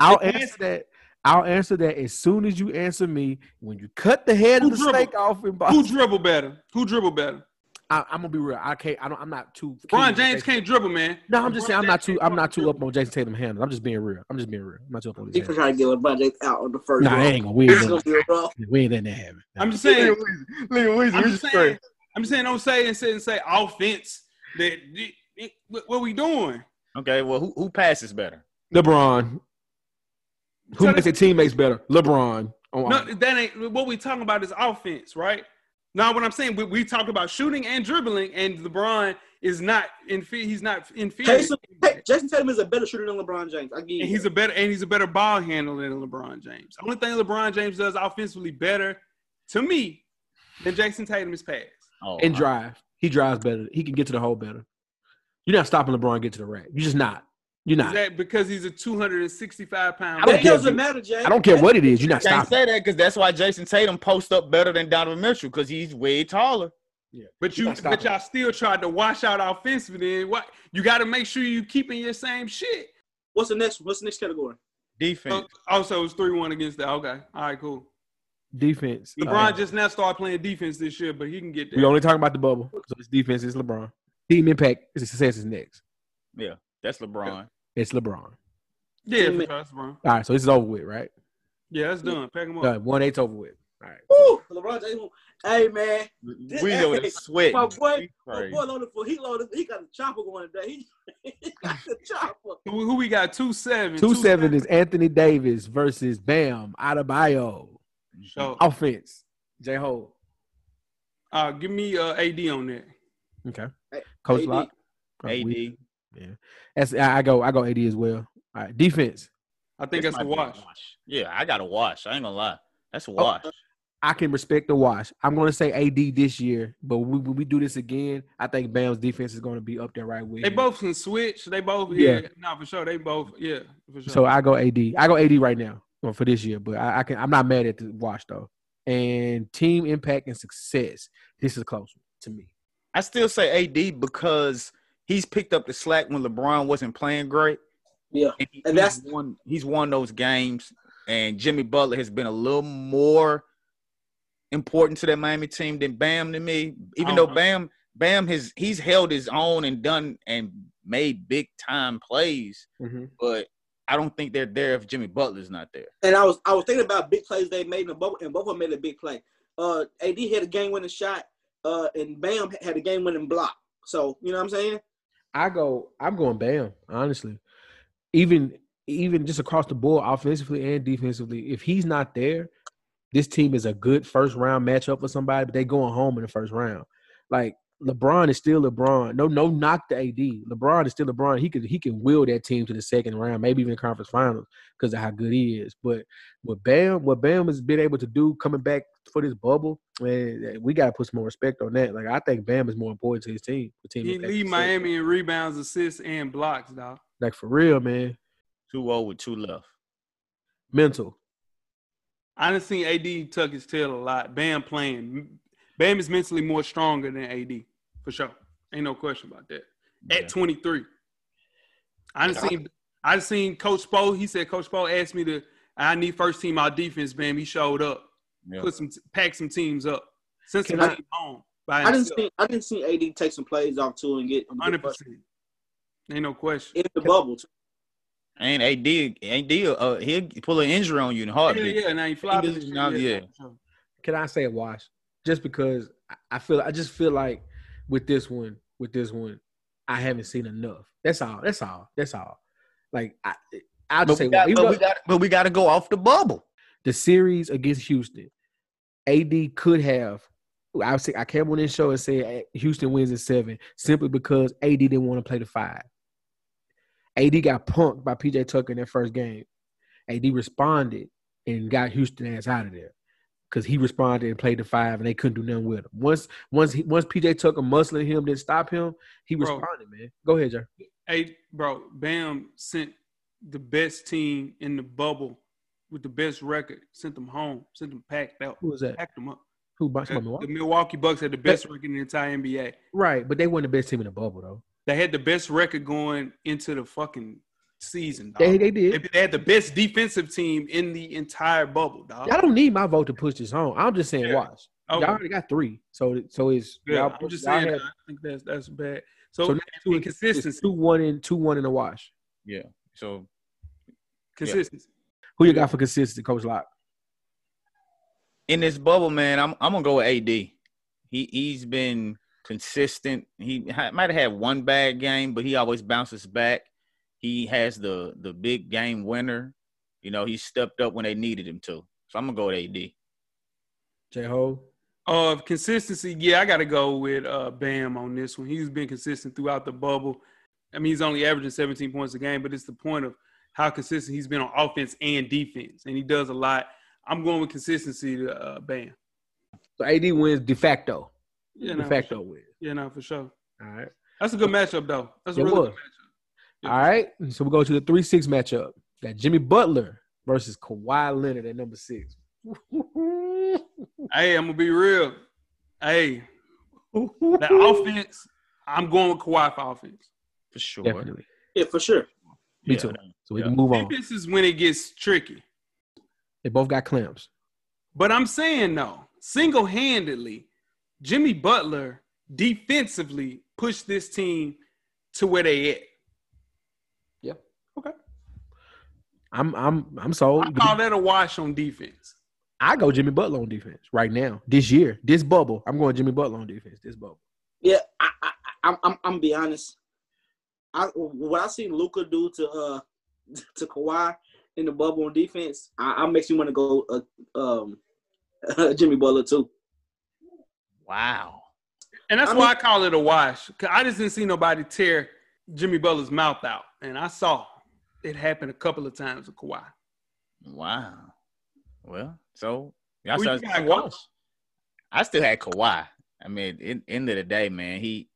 I'll answer that as soon as you answer me. When you cut the head of the snake off in boxing. Who dribble better? I'm gonna be real. I can't. I'm not too. LeBron James can't dribble, man. No, I'm just saying I'm not too up on Jason Tatum handles. I'm just being real. I'm not too up on this. People trying to get LeBron James out on the first. Nah, I ain't gonna we ain't in that habit. I'm just saying. I'm just saying. Don't say and say offense. That. What we doing? Okay, well, who passes better? LeBron. Who makes their teammates better? LeBron. No, that ain't what we talking about. Is offense, right? Now, what I'm saying, we talk about shooting and dribbling, and LeBron is not inferior. He's not inferior. Jason Tatum is a better shooter than LeBron James. I get it. He's a better ball handler than LeBron James. The only thing LeBron James does offensively better, to me, than Jason Tatum is pass and drive. He drives better. He can get to the hole better. You're not stopping LeBron get to the rack. You're just not. You're not. Is that because he's a 265-pound? That doesn't matter, Jay. I don't care what it is. You're not stopping. I can't say that because that's why Jason Tatum posts up better than Donovan Mitchell because he's way taller. Yeah, but y'all still tried to wash out offensively. What you got to make sure you keeping your same shit. What's the next category? Defense. Also, it was 3-1 against that. Okay. All right. Cool. Defense. LeBron just now started playing defense this year, but he can get there. We're only talking about the bubble. So it's defense. It's LeBron. Team impact is success is next. Yeah, that's LeBron. It's LeBron. Yeah, it's LeBron. All right, so this is over with, right? Yeah, it's done. Pack them up. 1-8's over with. All right. Woo! LeBron James. Hey, man. We go to sweat. My boy loaded for he got the chopper going today. He got the chopper. Who we got? 2-7. 2-7 is Anthony Davis versus Bam Adebayo. Sure. Offense. Jay Hov. Give me AD on that. Okay. Coach Locke. AD. Yeah. I go AD as well. All right. Defense. I think that's a wash. Yeah, I got a wash. I ain't going to lie. That's a wash. Oh, I can respect the wash. I'm going to say AD this year, but when we do this again, I think Bam's defense is going to be up there right with. They both can switch. They both, yeah. No, for sure. They both, yeah, for sure. So I go AD right now for this year, but I'm not mad at the wash, though. And team impact and success. This is close to me. I still say AD because he's picked up the slack when LeBron wasn't playing great. Yeah. And he's won those games, and Jimmy Butler has been a little more important to that Miami team than Bam to me. Even though Bam he's held his own and done and made big time plays, but I don't think they're there if Jimmy Butler's not there. And I was thinking about big plays they made in the bubble, and both of them made a big play. AD had a game-winning shot. And Bam had a game-winning block. So, you know what I'm saying? I'm going Bam, honestly. Even just across the board, offensively and defensively, if he's not there, this team is a good first-round matchup for somebody, but they're going home in the first round. Like, LeBron is still LeBron. No knock to AD. LeBron is still LeBron. He can will that team to the second round, maybe even the conference finals because of how good he is. But with Bam, what Bam has been able to do coming back for this bubble, man, we got to put some more respect on that. Like, I think Bam is more important to his team. He lead Miami in rebounds, assists, and blocks, dog. Like, for real, man. 2-0 with 2 left. Mental. I done seen AD tuck his tail a lot. Bam playing. Bam is mentally more stronger than AD, for sure. Ain't no question about that. Yeah. At 23. I seen Coach Spo. He said Coach Spo asked me I need first team out defense, Bam. He showed up. Yeah. Pack some teams up. Since he came home by himself. I didn't see AD take some plays off too and get 100%. Ain't no question. In the bubble. And AD, he'll pull an injury on you in a heartbeat. Yeah, now he fly. Yeah. Can I say a wash? Just because I just feel like with this one, I haven't seen enough. That's all. Like we got to go off the bubble. The series against Houston, AD could have. I came on this show and said Houston wins in 7 simply because AD didn't want to play the 5. AD got punked by PJ Tucker in that first game. AD responded and got Houston ass out of there because he responded and played the 5, and they couldn't do nothing with him. Once PJ Tucker muscling him didn't stop him, he responded, man. Go ahead, Jay. Hey, bro, Bam sent the best team in the bubble with the best record, sent them home, sent them packed out. Who was that? Packed them up. Who? The Milwaukee Bucks had the best record in the entire NBA. Right, but they weren't the best team in the bubble, though. They had the best record going into the fucking season, dog. They did. They had the best defensive team in the entire bubble, dog. Y'all don't need my vote to push this home. I'm just saying, watch. Okay. Y'all already got 3, so it's. Yeah, I'm just saying. I think that's bad. So now it's inconsistency. It's 2-1 in the wash. Yeah. So consistency. Yeah. Who you got for consistency, Coach Locke? In this bubble, man, I'm gonna go with AD. He's been consistent. He might have had one bad game, but he always bounces back. He has the big game winner. You know, he stepped up when they needed him to. So I'm gonna go with AD. Jay Hov? Consistency, yeah, I gotta go with Bam on this one. He's been consistent throughout the bubble. I mean, he's only averaging 17 points a game, but it's the point of how consistent he's been on offense and defense, and he does a lot. I'm going with consistency to Bam. So AD wins de facto. Yeah, no, de facto wins. Yeah, no, for sure. All right. That's a good matchup, though. That's a really good matchup. Yeah. All right. So we go to the 3-6 matchup. Got Jimmy Butler versus Kawhi Leonard at number 6. Hey, I'm going to be real. Hey, that offense, I'm going with Kawhi for offense. For sure. Definitely. Yeah, for sure. Me too. So we can move on. This is when it gets tricky. They both got clamps. But I'm saying, though, single-handedly, Jimmy Butler defensively pushed this team to where they at. Yep. Okay. I'm sold. I call that a wash on defense. I go Jimmy Butler on defense right now. This year, this bubble, I'm going Jimmy Butler on defense. This bubble. Yeah, I'm be honest. What I seen Luka do to Kawhi in the bubble on defense, I makes you want to go Jimmy Butler too. Wow. And that's why I call it a wash. Cause I just didn't see nobody tear Jimmy Butler's mouth out. And I saw it happen a couple of times with Kawhi. Wow. Well, so y'all saw Kawhi. I still had Kawhi. I mean, at the end of the day, man, he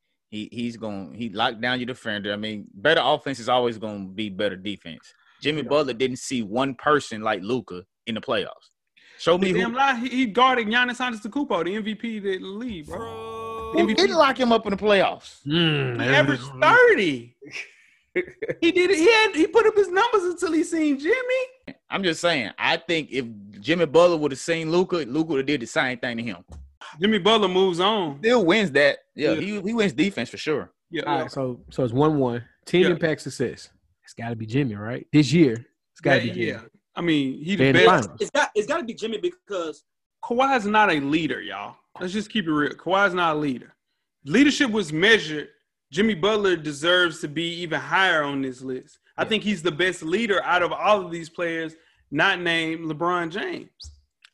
locked down your defender. I mean, better offense is always gonna be better defense. Jimmy Butler didn't see one person like Luka in the playoffs. Show me who. He guarded Giannis Antetokounmpo, the MVP that lead, bro. He didn't lock him up in the playoffs. He averaged 30. He did it. He put up his numbers until he seen Jimmy. I'm just saying, I think if Jimmy Butler would have seen Luka, Luka would have did the same thing to him. Jimmy Butler moves on. Still wins that. Yeah, yeah. He wins defense for sure. Yeah. All right, so it's 1-1. Team impact success. It's got to be Jimmy, right? This year, it's got to be Jimmy. Yeah. I mean, he's the best. It's got to be Jimmy because Kawhi's not a leader, y'all. Let's just keep it real. Kawhi's not a leader. Leadership was measured. Jimmy Butler deserves to be even higher on this list. Yeah. I think he's the best leader out of all of these players, not named LeBron James.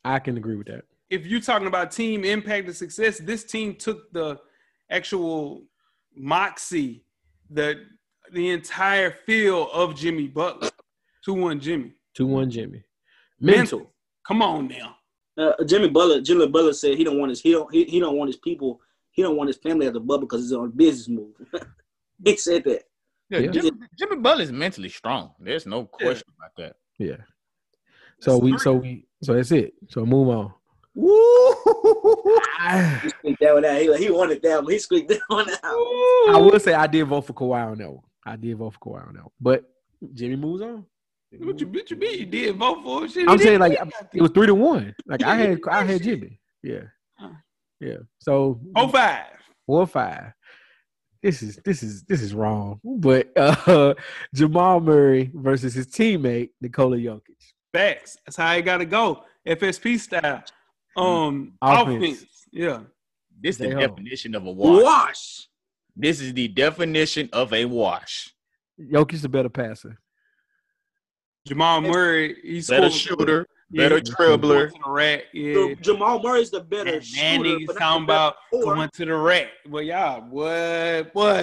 I can agree with that. If you're talking about team impact and success, this team took the actual moxie, the entire field of Jimmy Butler. 2-1 Jimmy. 2-1 Jimmy. Mental. Come on now. Jimmy Butler said he don't want his people. He don't want his family at the bubble because it's on a business move. He said that. Yeah, yeah. Jimmy Butler is mentally strong. There's no question about that. Yeah. So that's it. So move on. Woo! He squeaked that one out. He wanted that one. He squeaked that one out. I will say I did vote for Kawhi on that one. But Jimmy moves on. What you mean? You did vote for him? I'm saying like it was 3-1. Like I had Jimmy. Yeah. Yeah. So 4-5. 4-5. This is wrong. But Jamal Murray versus his teammate Nikola Jokic. Facts. That's how it gotta go. FSP style. Offense. Yeah. This is the definition of a wash. Wash. This is the definition of a wash. Jokic's a better passer. Jamal Murray, he's better shooter, better dribbler. Jamal Murray's the better shooter. Man, he's talking about going to the rack. Well, y'all, what?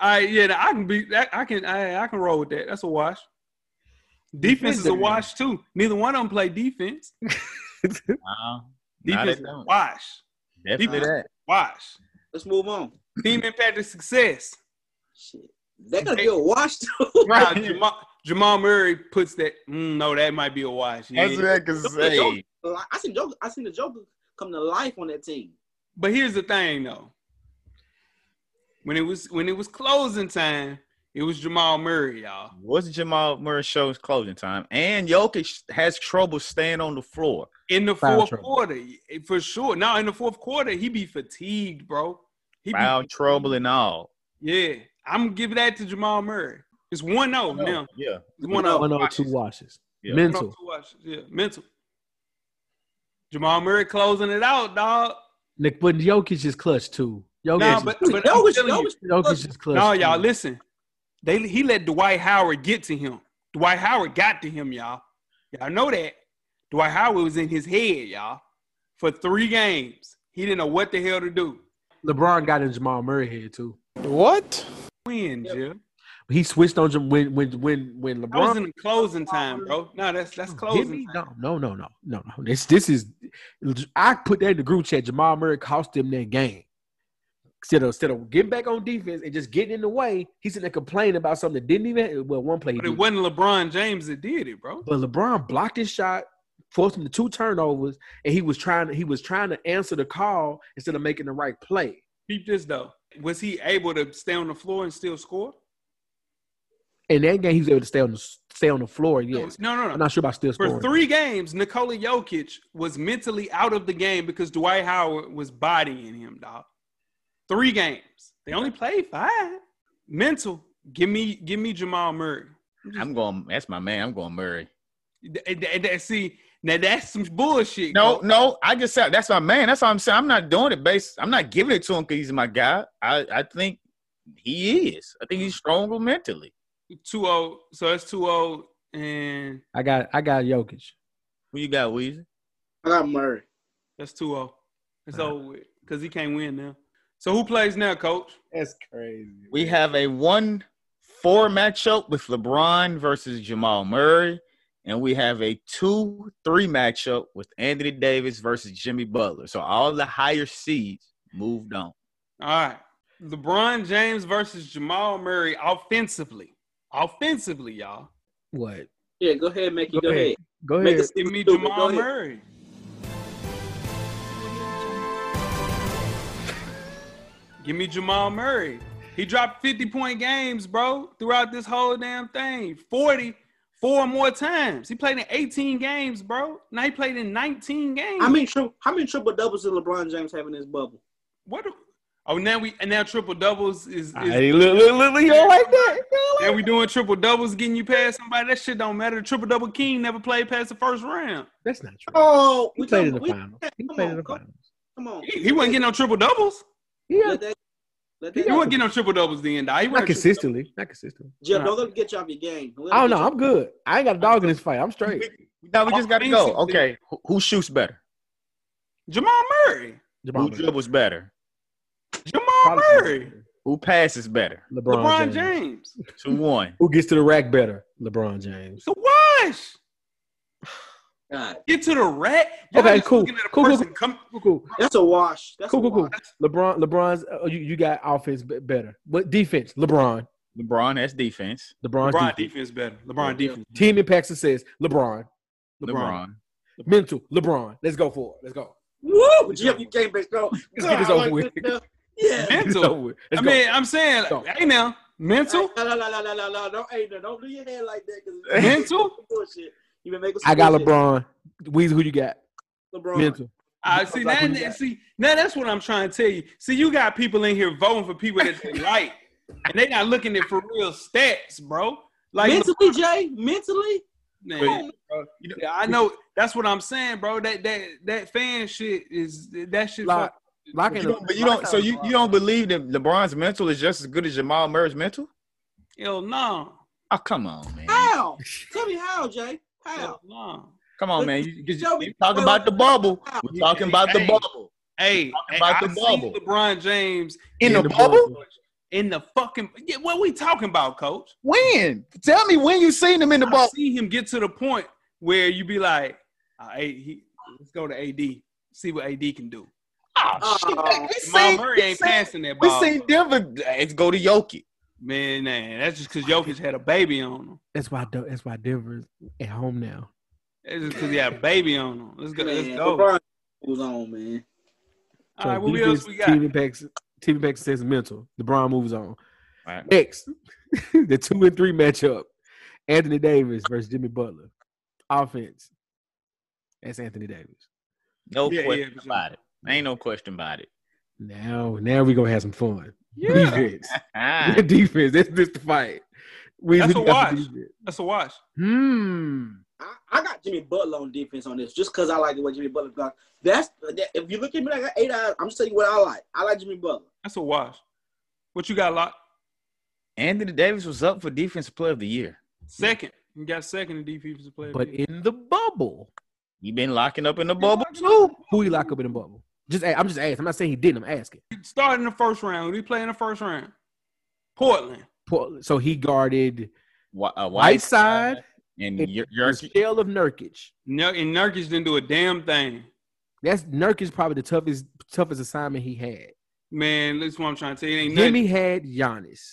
I can roll with that. That's a wash. Defense is a wash too. Neither one of them play defense. Defense is a wash. Definitely that. Wash. Let's move on. Team impact and success. Shit, they gotta be a wash too. Right, Jamal Murray puts that. No, that might be a wash. Yeah. That's what I can say. I seen the Joker come to life on that team. But here's the thing, though. When it was closing time, it was Jamal Murray, y'all. What's Jamal Murray's show's closing time? And Jokic has trouble staying on the floor in the fourth quarter for sure. Now in the fourth quarter, he be fatigued, bro. He foul trouble and all. Yeah, I'm giving that to Jamal Murray. It's 1-0 now. Yeah, it's 1-0. 2 washes. Yeah. Mental. 1-0, 2 washes. Yeah, mental. Jamal Murray closing it out, dog. Nick, but Jokic is clutch too. Jokic is clutch. No, y'all, listen. He let Dwight Howard get to him. Dwight Howard got to him, y'all. Y'all know that. Dwight Howard was in his head, y'all, for 3 games. He didn't know what the hell to do. LeBron got in Jamal Murray head too. What? When, Jim? He switched on him when LeBron. I was in the closing time, bro. No, that's closing time. No. This is. I put that in the group chat. Jamal Murray cost them that game. Instead of getting back on defense and just getting in the way, he's sitting there complaining about something that didn't even – well, one play. But it wasn't LeBron James that did it, bro. But LeBron blocked his shot, forced him to 2 turnovers, and he was trying to answer the call instead of making the right play. Keep this, though. Was he able to stay on the floor and still score? In that game, he was able to stay on the floor, yes. No. I'm not sure about still scoring. For 3 games, Nikola Jokic was mentally out of the game because Dwight Howard was bodying him, dog. 3 games. They only played 5. Mental. Give me Jamal Murray. That's my man. I'm going Murray. See, now that's some bullshit. No. I just said that's my man. That's what I'm saying. I'm not doing it based. I'm not giving it to him because he's my guy. I think he is. I think he's stronger mentally. 2-0. So that's 2-0. And I got Jokic. Who you got, Weezy? I got Murray. That's 2-0. That's over with because he can't win now. So who plays now, Coach? That's crazy. We have a 1-4 matchup with LeBron versus Jamal Murray, and we have a 2-3 matchup with Anthony Davis versus Jimmy Butler. So all the higher seeds moved on. All right. LeBron James versus Jamal Murray offensively. Offensively, y'all. What? Yeah, go ahead, Mickey. Go ahead. Go ahead. Give me Jamal Murray. Give me Jamal Murray. He dropped 50-point games, bro, throughout this whole damn thing. 4 more times. He played in 18 games, bro. Now he played in 19 games. How many triple-doubles did LeBron James have in his bubble? What? Now triple-doubles is – Hey, look, you don't like that? Now we doing triple-doubles, getting you past somebody. That shit don't matter. The triple-double king never played past the first round. That's not true. Oh, he played in the finals. Come on. He wasn't getting no triple-doubles. Yeah. He wasn't getting no triple doubles then. Not consistently. Jeff, don't let me get you off your game. Oh no, I'm good. I ain't got a dog in this fight. I'm straight. We just got to go. Okay, who shoots better? Jamal Murray. Who dribbles better? Jamal Murray. Who passes better? LeBron James. 2-1. Who gets to the rack better? LeBron James. It's a wash. God. Get to the rack. Okay, cool. That's a wash. That's a wash. LeBron's. You got offense better. What defense? LeBron. LeBron. That's defense. LeBron defense better. LeBron defense. Team impact success. LeBron. Mental. LeBron. Let's go for it. Let's go. Woo! Jim, you came back. Go. Let's get this over with. Yeah. Mental. I'm saying. Hey now. Mental. No. Don't do your head like that. Mental. Bullshit. I got LeBron. Weezy, who you got? LeBron. Mental. Now that's what I'm trying to tell you. See, you got people in here voting for people that they like, and they not looking at for real stats, bro. Like mentally, Jay. Mentally. Man, bro. I know. That's what I'm saying, bro. That fan shit is that shit. Like, You don't believe that LeBron's mental is just as good as Jamal Murray's mental? Hell no. Oh, come on, man. How? Tell me how, Jay. How? No. Come on, man. You talking about the bubble. We're talking about the bubble. Hey, about the bubble. LeBron James in the bubble? In the fucking – what we talking about, Coach? When? Tell me when you seen him in the bubble. I see him get to the point where you be like, let's go to AD, see what AD can do. Oh, shit. Jamal Murray ain't passing that ball. We seen Denver – let's go to Jokic. Man, that's just because Jokic had a baby on him. That's why Denver's at home now. That's just because he had a baby on him. Let's go. LeBron moves on, man. All right, what else we got? TV Pax says mental. LeBron moves on. Right. Next, the 2 and 3 matchup. Anthony Davis versus Jimmy Butler. Offense. That's Anthony Davis. No question about it. Ain't no question about it. Now we're going to have some fun. Yeah. Defense. That's the fight. That's a watch. I got Jimmy Butler on defense on this just because I like the way Jimmy Butler plays. If you look at me, I got 8 eyes. I'm just telling you what I like. I like Jimmy Butler. That's a watch. What you got, Locke? Anthony Davis was up for Defensive Player of the Year. Second. You got second in Defensive Player of the Year. But in the bubble. You been locking up in the bubble too. Who he lock up in the bubble? I'm just asking. I'm not saying he didn't. I'm asking. He started in the first round. Who he played in the first round? Portland. So he guarded Whiteside. And your scale of Nurkic. No, and Nurkic didn't do a damn thing. That's Nurkic probably the toughest assignment he had. Man, that's what I'm trying to tell you. Jimmy had Giannis.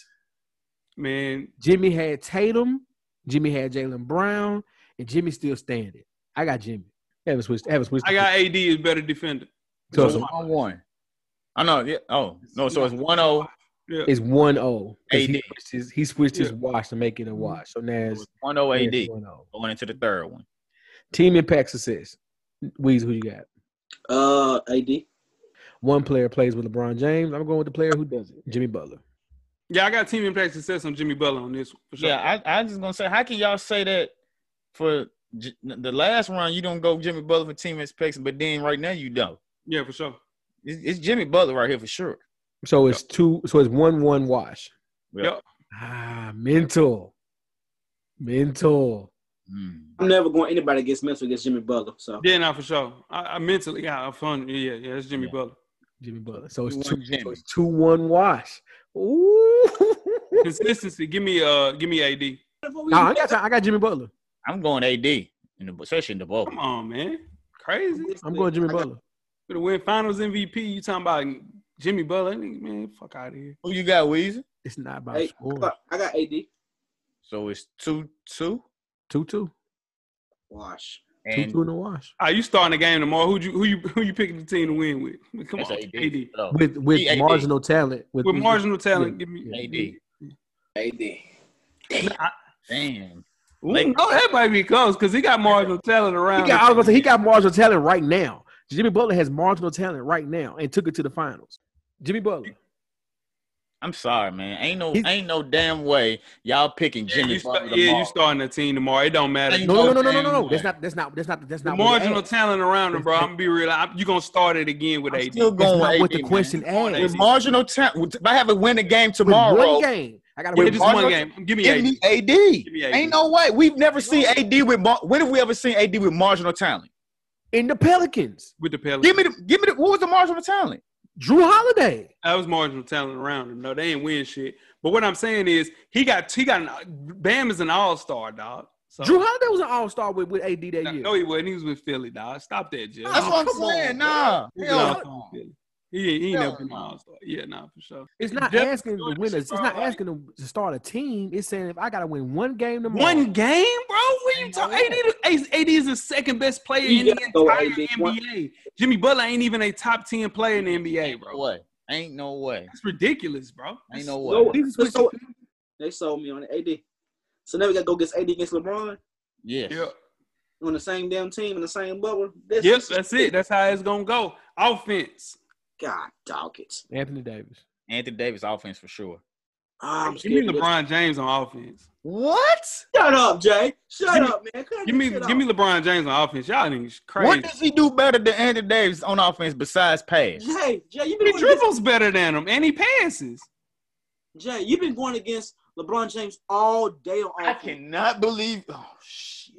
Man. Jimmy had Tatum. Jimmy had Jaylen Brown. And Jimmy's still standing. I got Jimmy. Haven't switched. I got AD as better defender. So it's 1-1. I know. Yeah. Oh, no. So it's 1-0. Yeah. It's 1-0. AD. He switched his watch to make it a watch. So now it's 1-0 AD. 1-0. Going into the third one. Team impact success. Weezy, who you got? AD. One player plays with LeBron James. I'm going with the player who doesn't. Jimmy Butler. Yeah, I got team impact success on Jimmy Butler on this one. For sure. Yeah, I'm just going to say, how can y'all say that for the last round you don't go Jimmy Butler for team impact, but then right now you don't? Yeah, for sure. It's Jimmy Butler right here for sure. So it's 1-1 wash. Yep. Ah, mental. I'm never going anybody gets mental against Jimmy Butler. So yeah, no, for sure. I mentally got fun. Yeah, it's Jimmy Butler. Jimmy Butler. So it's 2-1 wash. Ooh. Consistency. Give me AD. No, I got Jimmy Butler. I'm going AD especially in the ball. Come on, man. Crazy. I'm going Jimmy Butler. For the win finals MVP, you talking about Jimmy Butler, man, fuck out of here. Who you got, Weezy? It's not about score. I got AD. So it's 2-2? 2-2. Wash. 2-2 in the wash. Are you starting the game tomorrow? Who you picking the team to win with? Come on, AD. With marginal talent. With marginal talent, give me AD. Damn. That might be close because he got marginal talent around. He got marginal talent right now. Jimmy Butler has marginal talent right now and took it to the finals. Jimmy Butler. I'm sorry, man. Ain't no damn way y'all picking Jimmy Butler tomorrow. Yeah, you starting a team tomorrow. It don't matter. No. That's not marginal talent around him, bro. I'm gonna be real. You gonna start it again with AD. I'm still going with AD, what the question asked. With marginal talent, if I have a win a game tomorrow. With one game. I gotta win just one game. Give me AD. Give me AD. Ain't no way. We've never seen AD with. When have we ever seen AD with marginal talent? In the Pelicans. With the Pelicans. Give me the who was the marginal talent? Drew Holiday. That was marginal talent around him. No, they ain't win shit. But what I'm saying is Bam is an all-star, dog. So. Drew Holiday was an all-star with AD that year. No, he wasn't. He was with Philly, dog. Stop that, Jeff. That's what I'm saying. Nah. He ain't never been an all-star. Yeah, nah, for sure. It's not asking the winners. It's not asking them to start a team. It's saying if I gotta win one game tomorrow. One game, bro? What are you talking? AD is the second best player in the entire NBA. Jimmy Butler ain't even a top 10 player in the NBA, bro. What? Ain't no way. That's ridiculous, bro. Ain't no way. They sold me on the AD. So now we gotta go against AD against LeBron. Yes. Yeah. On the same damn team in the same bubble. Yes, that's it. That's how it's gonna go. Offense. God dog it. Anthony Davis offense for sure. I'm scared. Give me LeBron James on offense. What? Shut up, Jay. Shut up, man. Give me LeBron James on offense. Y'all niggas crazy. What does he do better than Anthony Davis on offense besides pass? Jay, you been dribbles better than him, and he passes. Jay, you've been going against LeBron James all day on offense. I cannot believe. Oh shit!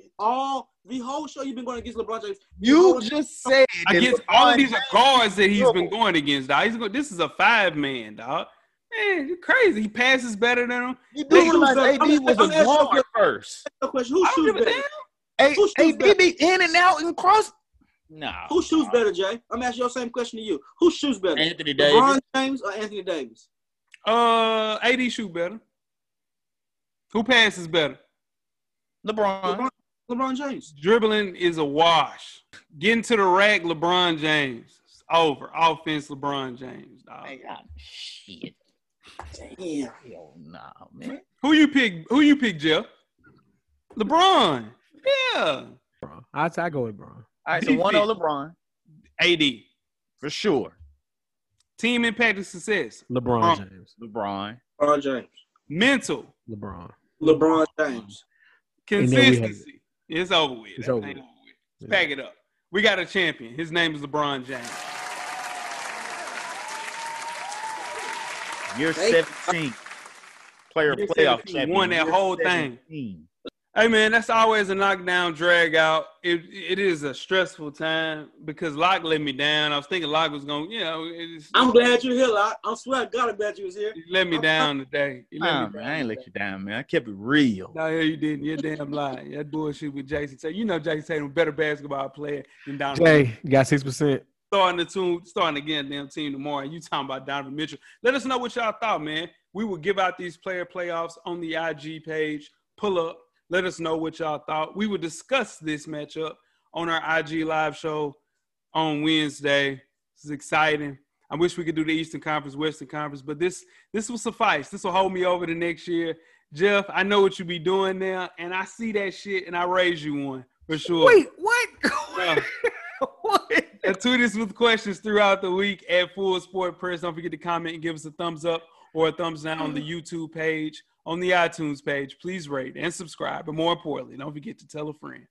The whole show you've been going against LeBron James. You just said against all of these guards that he's been going against. Dog, this is a 5-man, dog. Man, you're crazy. He passes better than him. You do realize AD was a walker first. Who shoots better? AD be in and out and cross. Nah. Who shoots better, Jay? I'm asking your same question to you. Who shoots better, Anthony Davis, LeBron James, or Anthony Davis? AD shoot better. Who passes better? LeBron James. Dribbling is a wash. Getting to the rack, LeBron James. It's over. Offense, LeBron James. Dog. Man, shit. Damn. Hell nah, man. Who you pick, Jeff? LeBron. Yeah. I go with LeBron. All right, so 1-0 LeBron. AD. For sure. Team impact and success. LeBron James. LeBron James. Mental. LeBron James. Consistency. It's over with. It's over. Let's pack it up. We got a champion. His name is LeBron James. You're 17th player playoff champion. Won that whole thing. Hey, man, that's always a knockdown, drag out. It is a stressful time because Locke let me down. I was thinking Locke was going to, I'm glad you're here, Locke. I swear to God, I'm glad you was here. You let me down today. I ain't let you down, man. I kept it real. No, you didn't. You're damn lying. That bullshit with Jason Tatum. You know Jason Tatum was a better basketball player than Donovan. Jay, you got 6%. Starting again, damn team tomorrow. You talking about Donovan Mitchell. Let us know what y'all thought, man. We will give out these player playoffs on the IG page. Pull up. Let us know what y'all thought. We will discuss this matchup on our IG live show on Wednesday. This is exciting. I wish we could do the Eastern Conference, Western Conference, but this will suffice. This will hold me over the next year. Jeff, I know what you be doing now, and I see that shit, and I raise you one for sure. Wait, what? What? Tweet us with questions throughout the week at Full Sport Press. Don't forget to comment and give us a thumbs up or a thumbs down on the YouTube page. On the iTunes page, please rate and subscribe. But more importantly, don't forget to tell a friend.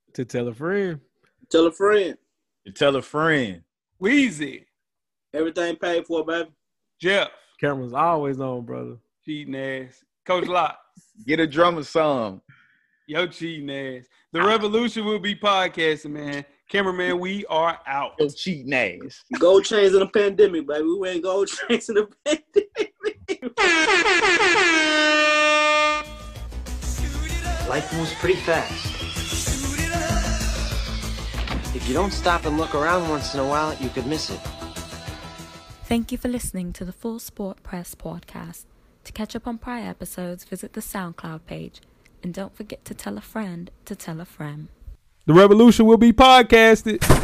Weezy. Everything paid for, baby. Jeff. Camera's always on, brother. Cheating ass. Coach Locke. Get a drummer song. Yo, cheating ass. The revolution will be podcasting, man. Cameraman, we are out. Yo, cheating ass. Gold chains in the pandemic, baby. We wearing gold chains in the pandemic. Life moves pretty fast. If you don't stop and look around once in a while, you could miss it. Thank you for listening to the Full Sport Press podcast. To catch up on prior episodes, visit the SoundCloud page. And don't forget to tell a friend to tell a friend. The revolution will be podcasted.